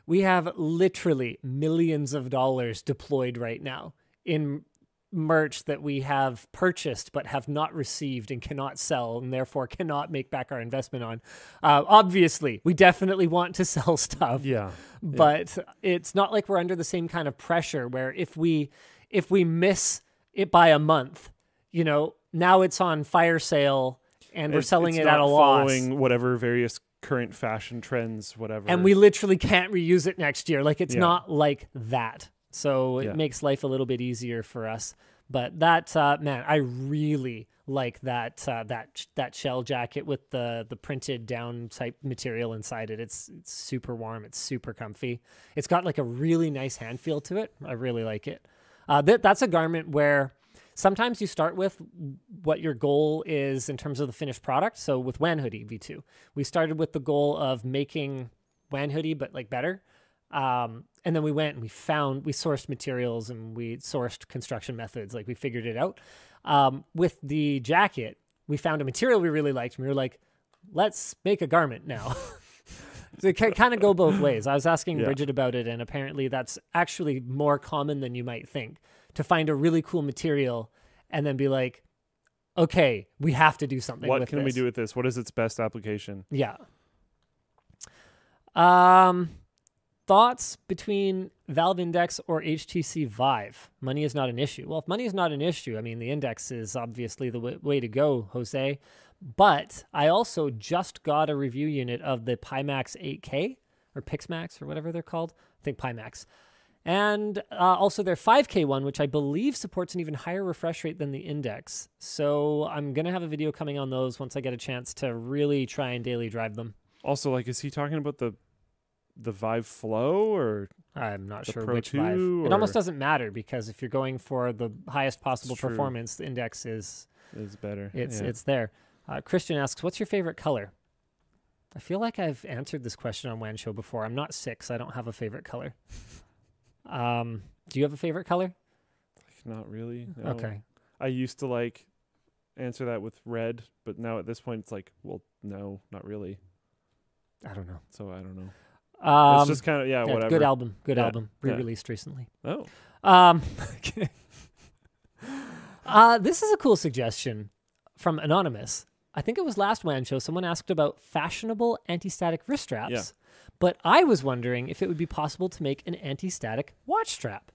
we have literally millions of dollars deployed right now in merch that we have purchased but have not received and cannot sell and therefore cannot make back our investment on. Obviously, we definitely want to sell stuff. Yeah. But it's not like we're under the same kind of pressure where if we miss it by a month, you know, now it's on fire sale. And we're selling it at a loss. Following whatever various current fashion trends, whatever. And we literally can't reuse it next year. Like, it's not like that. So it makes life a little bit easier for us. But that, man, I really like that that shell jacket with the printed down type material inside it. It's super warm. It's super comfy. It's got like a really nice hand feel to it. I really like it. That's a garment where... Sometimes you start with what your goal is in terms of the finished product. So with WAN Hoodie V2, we started with the goal of making WAN Hoodie, but like better. And then we went and we sourced materials and we sourced construction methods. Like we figured it out. With the jacket, we found a material we really liked. And we were like, let's make a garment now. So it can kind of go both ways. I was asking Bridget about it, and apparently that's actually more common than you might think. To find a really cool material and then be like, okay, we have to do something with this. What can we do with this? What is its best application? Yeah. Thoughts between Valve Index or HTC Vive? Money is not an issue. Well, if money is not an issue, I mean, the Index is obviously the way to go, Jose. But I also just got a review unit of the Pimax 8K or Pixmax or whatever they're called. I think Pimax. And also their 5K one, which I believe supports an even higher refresh rate than the Index. So I'm going to have a video coming on those once I get a chance to really try and daily drive them. Also, like, is he talking about the Vive Flow or I'm not sure which Vive. It almost doesn't matter because if you're going for the highest possible performance, the Index is better. It's there. Christian asks, what's your favorite color? I feel like I've answered this question on WAN Show before. I'm not six. I don't have a favorite color. Do you have a favorite color? Not really. No. Okay. I used to like answer that with red, but now at this point it's like, well, no, not really. I don't know. So I don't know. It's just kind of, whatever. Good album. Re-released recently. Oh. This is a cool suggestion from Anonymous. I think it was last WAN Show. Someone asked about fashionable anti-static wrist straps. Yeah. But I was wondering if it would be possible to make an anti-static watch strap.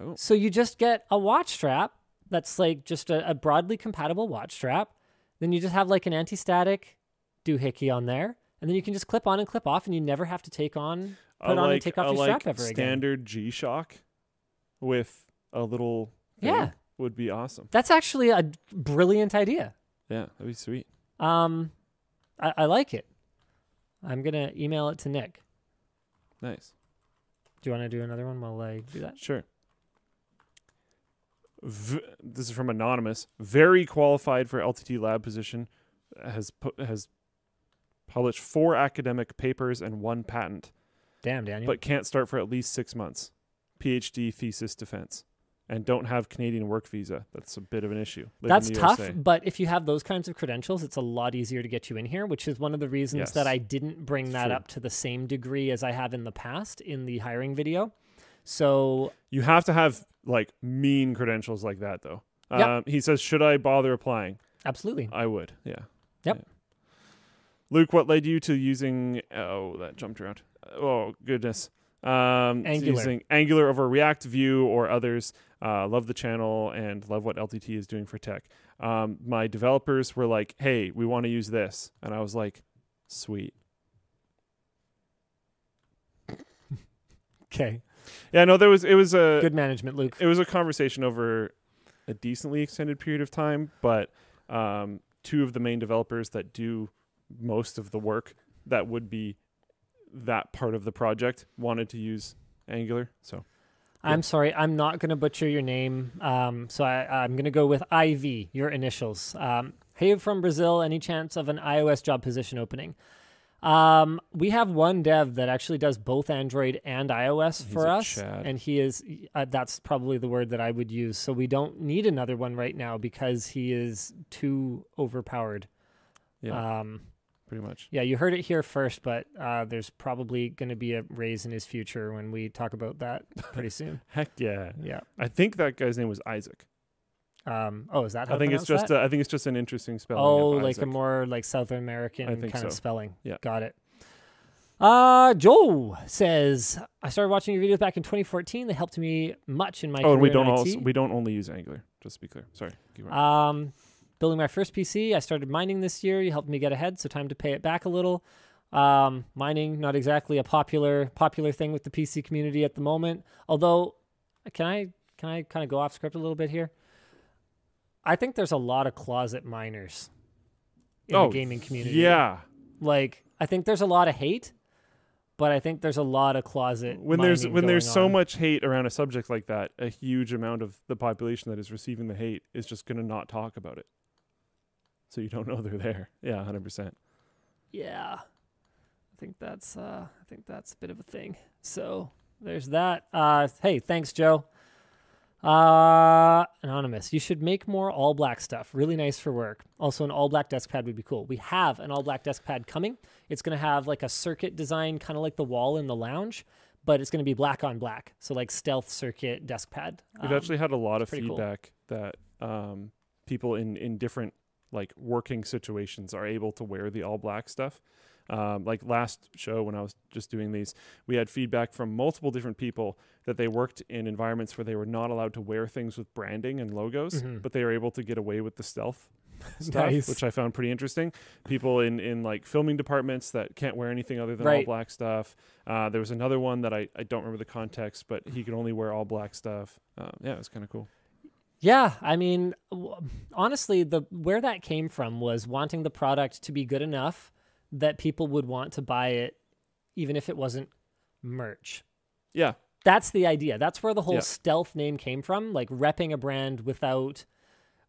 Oh. So you just get a watch strap that's like just a broadly compatible watch strap. Then you just have like an anti-static doohickey on there. And then you can just clip on and clip off and you never have to take on and take off your strap ever again. Standard G-Shock with a little thing would be awesome. That's actually a brilliant idea. Yeah, that'd be sweet. I like it. I'm going to email it to Nick. Nice. Do you want to do another one while I do that? Sure. This is from Anonymous. Very qualified for LTT lab position. Has published 4 academic papers and 1 patent. Damn, Daniel. But can't start for at least 6 months. PhD thesis defense. And don't have Canadian work visa. That's a bit of an issue. That's tough, but if you have those kinds of credentials, it's a lot easier to get you in here, which is one of the reasons that I didn't bring that up to the same degree as I have in the past in the hiring video. So you have to have like mean credentials like that, though. Yep. He says, should I bother applying? Absolutely. I would. Yeah. Yep. Yeah. Luke, what led you to using... Oh, that jumped around. Oh, goodness. Angular. Using Angular over React, Vue, or others. Love the channel and love what LTT is doing for tech. My developers were like, hey, we want to use this. And I was like, sweet. Okay. Yeah, no, it was a... Good management, Luke. It was a conversation over a decently extended period of time, but 2 of the main developers that do most of the work that would be that part of the project wanted to use Angular, so... I'm sorry, I'm not going to butcher your name, so I'm going to go with IV, your initials. Hey, from Brazil, any chance of an iOS job position opening? We have one dev that actually does both Android and iOS for us, and he is, that's probably the word that I would use, so we don't need another one right now because he is too overpowered. Yeah, pretty much. Yeah, you heard it here first, but there's probably going to be a raise in his future when we talk about that pretty soon. Heck yeah. Yeah. I think that guy's name was Isaac. Oh, is that how I think it's just I think it's just an interesting spelling. Oh, of like Isaac. A more like South American kind of spelling. Yeah. Got it. Joel says, I started watching your videos back in 2014. They helped me much in my career. Oh, we don't only use Angular, just to be clear. Sorry. Building my first PC. I started mining this year. You helped me get ahead, so time to pay it back a little. Mining, not exactly a popular thing with the PC community at the moment. Although, can I kind of go off script a little bit here? I think there's a lot of closet miners in the gaming community. Yeah. Like, I think there's a lot of hate, but I think there's a lot of closet when there's so much hate around a subject like that, a huge amount of the population that is receiving the hate is just going to not talk about it. So you don't know they're there. Yeah, 100%. Yeah. I think that's a bit of a thing. So there's that. Hey, thanks, Joe. Anonymous, you should make more all-black stuff. Really nice for work. Also, an all-black desk pad would be cool. We have an all-black desk pad coming. It's going to have like a circuit design, kind of like the wall in the lounge, but it's going to be black on black. So like stealth circuit desk pad. We've actually had a lot of feedback that people in different like working situations are able to wear the all black stuff. Like last show when I was just doing these, we had feedback from multiple different people that they worked in environments where they were not allowed to wear things with branding and logos, but they were able to get away with the stealth stuff, which I found pretty interesting. People in like filming departments that can't wear anything other than all black stuff. There was another one that I don't remember the context, but he could only wear all black stuff. Yeah, it was kind of cool. Yeah, I mean, honestly, where that came from was wanting the product to be good enough that people would want to buy it, even if it wasn't merch. Yeah. That's the idea. That's where the whole stealth name came from, like repping a brand without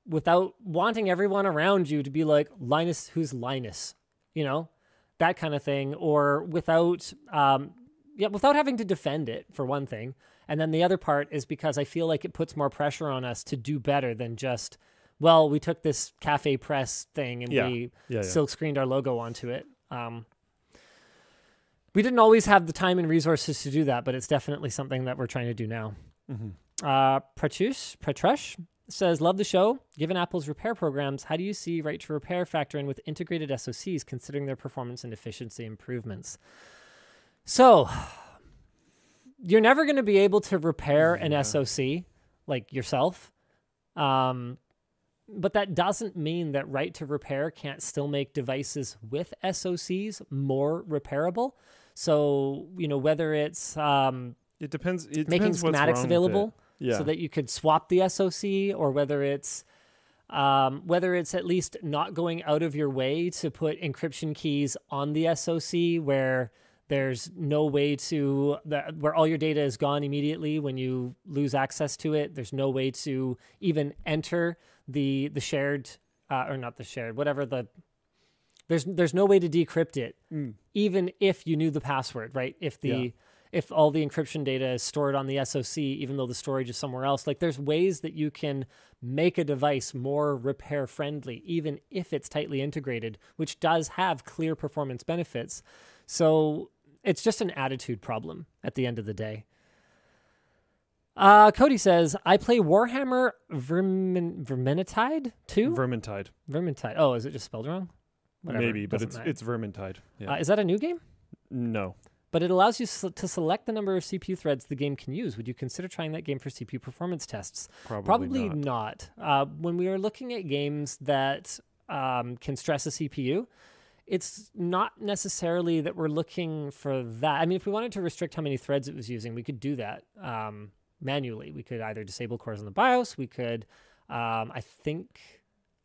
wanting everyone around you to be like, Linus, who's Linus? You know, that kind of thing. Or without having to defend it, for one thing. And then the other part is because I feel like it puts more pressure on us to do better than just, well, we took this Cafe Press thing and we silk screened our logo onto it. We didn't always have the time and resources to do that, but it's definitely something that we're trying to do now. Pratrush says, love the show. Given Apple's repair programs, how do you see right to repair factor in with integrated SoCs considering their performance and efficiency improvements? So... You're never going to be able to repair an SoC like yourself. But that doesn't mean that right to repair can't still make devices with SoCs more repairable. So, you know, whether it's it depends making schematics available so that you could swap the SoC, or whether it's Whether it's at least not going out of your way to put encryption keys on the SoC where there's no way to, where all your data is gone immediately when you lose access to it. There's no way to even enter the shared, or not the shared, whatever the, there's no way to decrypt it, even if you knew the password, right? If the, if all the encryption data is stored on the SoC, even though the storage is somewhere else, like there's ways that you can make a device more repair friendly, even if it's tightly integrated, which does have clear performance benefits. So it's just an attitude problem at the end of the day. Cody says, I play Warhammer Vermintide 2? Vermintide. Vermintide. Oh, is it just spelled wrong? Whatever. Maybe, but it's Vermintide. Yeah. Is that a new game? No. But it allows you to select the number of CPU threads the game can use. Would you consider trying that game for CPU performance tests? Probably not. When we are looking at games that can stress a CPU, it's not necessarily that we're looking for that. I mean, if we wanted to restrict how many threads it was using, we could do that manually. We could either disable cores in the BIOS. We could, I think,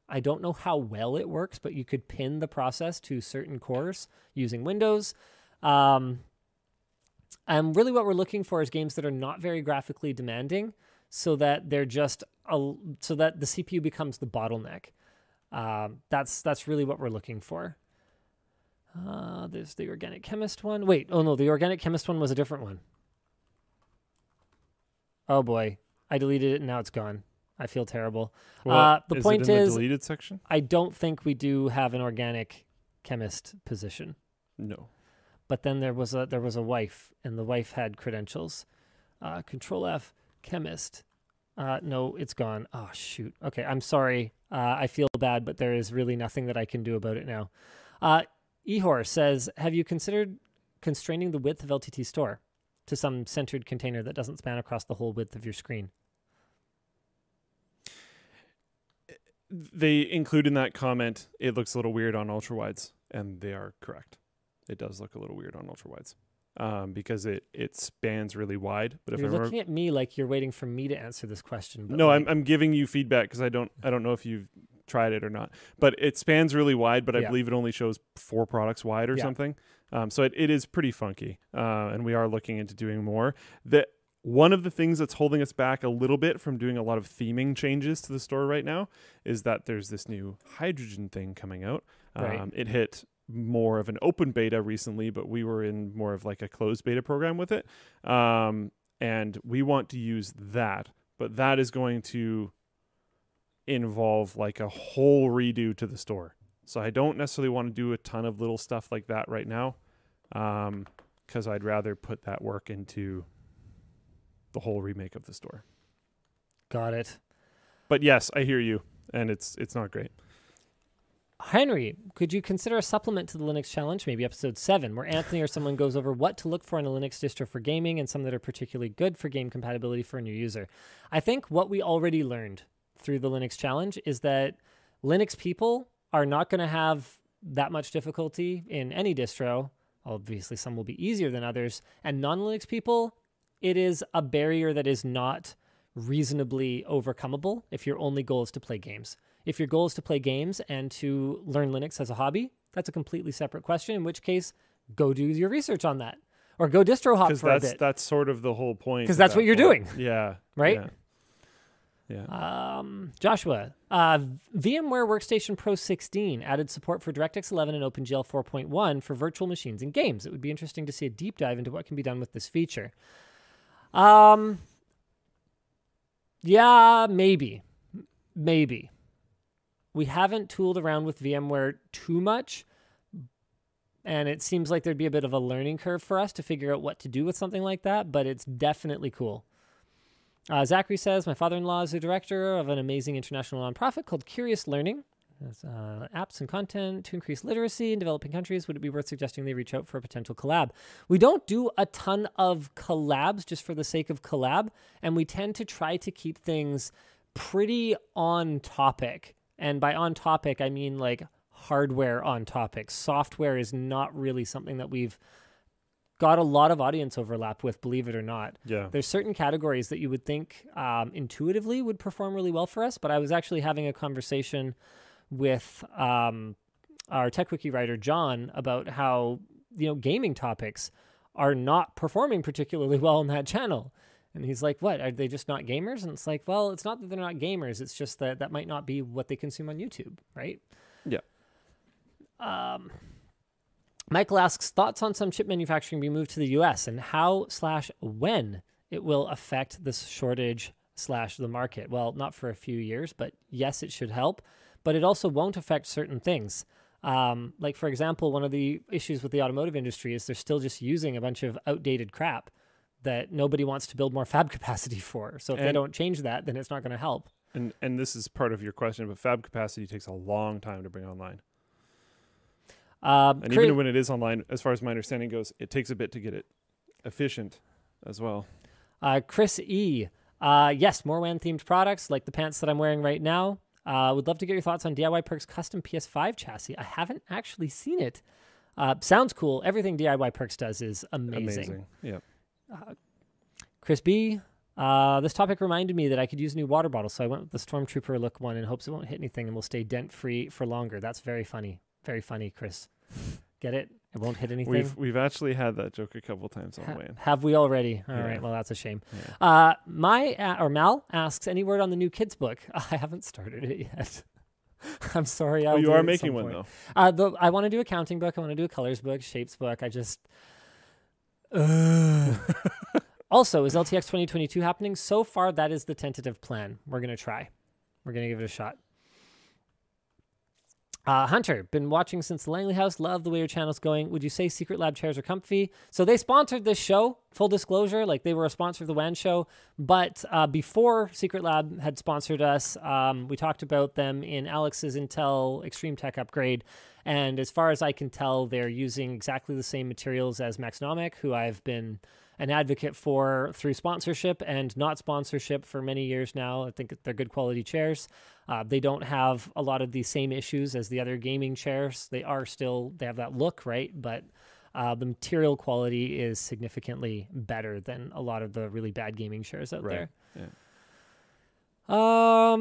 I don't know how well it works, but you could pin the process to certain cores using Windows. And really what we're looking for is games that are not very graphically demanding so that they're just, so that the CPU becomes the bottleneck. That's really what we're looking for. There's the Organic Chemist one. Wait, oh no, the Organic Chemist one was a different one. Oh boy, I deleted it and now it's gone. I feel terrible. Well, the point is, the deleted section? I don't think we do have an Organic Chemist position. No. But then there was a wife, and the wife had credentials. Control F, Chemist. No, it's gone. Oh shoot. Okay, I'm sorry. I feel bad, but there is really nothing that I can do about it now. Ehor says, have you considered constraining the width of LTTStore to some centered container that doesn't span across the whole width of your screen? They include in that comment, it looks a little weird on ultrawides, and they are correct. It does look a little weird on ultrawides because it spans really wide. But if you're looking at me like you're waiting for me to answer this question. But no, like, I'm giving you feedback because I don't know if you've tried it or not, but it spans really wide, but I believe it only shows 4 products wide or something. So it is pretty funky, and we are looking into doing more. One of the things that's holding us back a little bit from doing a lot of theming changes to the store right now is that there's this new hydrogen thing coming out. Right. It hit more of an open beta recently, but we were in more of like a closed beta program with it. And we want to use that, but that is going to involve like a whole redo to the store. So I don't necessarily want to do a ton of little stuff like that right now, because I'd rather put that work into the whole remake of the store. Got it. But yes, I hear you, and it's not great. Henry, could you consider a supplement to the Linux Challenge, maybe episode 7, where Anthony or someone goes over what to look for in a Linux distro for gaming and some that are particularly good for game compatibility for a new user? I think what we already learned through the Linux Challenge is that Linux people are not going to have that much difficulty in any distro. Obviously, some will be easier than others. And non-Linux people, it is a barrier that is not reasonably overcomable if your only goal is to play games. If your goal is to play games and to learn Linux as a hobby, that's a completely separate question, in which case, go do your research on that. Or go distro hop for a bit. That's sort of the whole point. Because that's what you're doing. Yeah. Right? Yeah. Yeah. Joshua, VMware Workstation Pro 16 added support for DirectX 11 and OpenGL 4.1 for virtual machines and games. It would be interesting to see a deep dive into what can be done with this feature. Yeah, maybe. We haven't tooled around with VMware too much, and it seems like there'd be a bit of a learning curve for us to figure out what to do with something like that, but it's definitely cool. Zachary says, my father-in-law is the director of an amazing international nonprofit called Curious Learning. That's, apps and content to increase literacy in developing countries. Would it be worth suggesting they reach out for a potential collab? We don't do a ton of collabs just for the sake of collab, and we tend to try to keep things pretty on topic. And by on topic, I mean like hardware on topic. Software is not really something that we've got a lot of audience overlap with, believe it or not. Yeah. There's certain categories that you would think intuitively would perform really well for us, but I was actually having a conversation with our TechWiki writer, John, about how, you know, gaming topics are not performing particularly well on that channel. And he's like, what, are they just not gamers? And it's like, well, it's not that they're not gamers. It's just that that might not be what they consume on YouTube, right? Yeah. Michael asks, thoughts on some chip manufacturing being moved to the US and how / when it will affect this shortage / the market? Well, not for a few years, but yes, it should help. But it also won't affect certain things. Like, for example, one of the issues with the automotive industry is they're still just using a bunch of outdated crap that nobody wants to build more fab capacity for. So if they don't change that, then it's not going to help. And this is part of your question, but fab capacity takes a long time to bring online. And even when it is online, as far as my understanding goes, it takes a bit to get it efficient as well. Chris E. Yes, more WAN-themed products like the pants that I'm wearing right now. Would love to get your thoughts on DIY Perk's custom PS5 chassis. I haven't actually seen it. Sounds cool. Everything DIY Perks does is amazing. Yeah. Chris B, this topic reminded me that I could use a new water bottle, so I went with the Stormtrooper look one in hopes it won't hit anything and will stay dent-free for longer. That's very funny. Very funny, Chris. Get it? It won't hit anything? We've actually had that joke a couple times on WAN. Have we already? All right. Well, that's a shame. Yeah. Mal asks, any word on the new kids book? I haven't started it yet. I'm sorry. Well, you are making one, though. I want to do accounting book. I want to do a colors book, shapes book. I just... Also, is LTX 2022 happening? So far, that is the tentative plan. We're going to try. We're going to give it a shot. Hunter, been watching since the Langley House. Love the way your channel's going. Would you say Secret Lab chairs are comfy? So they sponsored this show, full disclosure. Like, they were a sponsor of the WAN Show. But before Secret Lab had sponsored us, we talked about them in Alex's Intel Extreme Tech Upgrade. And as far as I can tell, they're using exactly the same materials as Maxnomic, who I've been an advocate for through sponsorship and not sponsorship for many years now. I think they're good quality chairs. They don't have a lot of the same issues as the other gaming chairs. They have that look, right? But the material quality is significantly better than a lot of the really bad gaming chairs out there. Yeah.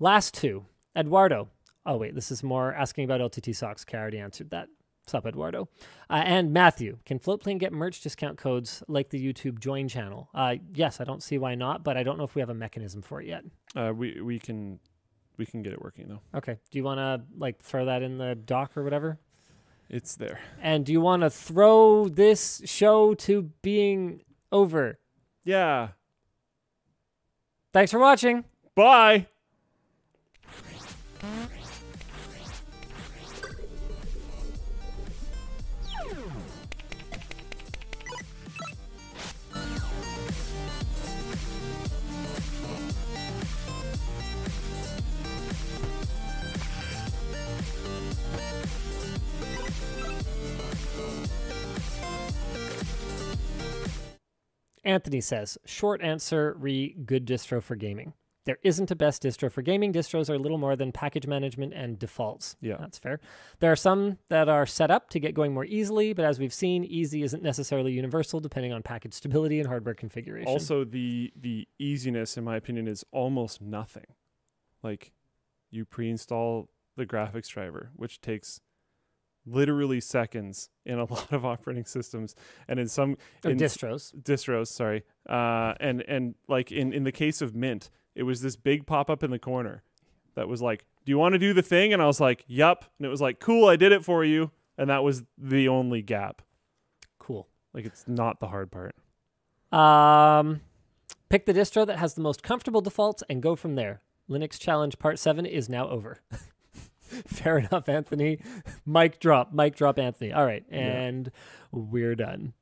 Last two. Eduardo. Oh, wait, this is more asking about LTT socks. I already answered that. What's up, Eduardo? And Matthew, can Floatplane get merch discount codes like the YouTube join channel? Yes, I don't see why not, but I don't know if we have a mechanism for it yet. We can get it working though. Okay. Do you want to like throw that in the doc or whatever? It's there. And do you want to throw this show to being over? Yeah. Thanks for watching. Bye. Anthony says, short answer, good distro for gaming. There isn't a best distro for gaming. Distros are little more than package management and defaults. Yeah. That's fair. There are some that are set up to get going more easily, but as we've seen, easy isn't necessarily universal depending on package stability and hardware configuration. Also, the easiness, in my opinion, is almost nothing. Like, you pre-install the graphics driver, which takes... literally seconds in a lot of operating systems and in some distros, sorry. And like in the case of Mint, it was this big pop-up in the corner that was like, do you want to do the thing? And I was like, yup. And it was like, cool, I did it for you. And that was the only gap. Cool. Like, it's not the hard part. Pick the distro that has the most comfortable defaults and go from there. Linux Challenge Part 7 is now over. Fair enough, Anthony. Mic drop, Anthony. All right, and we're done.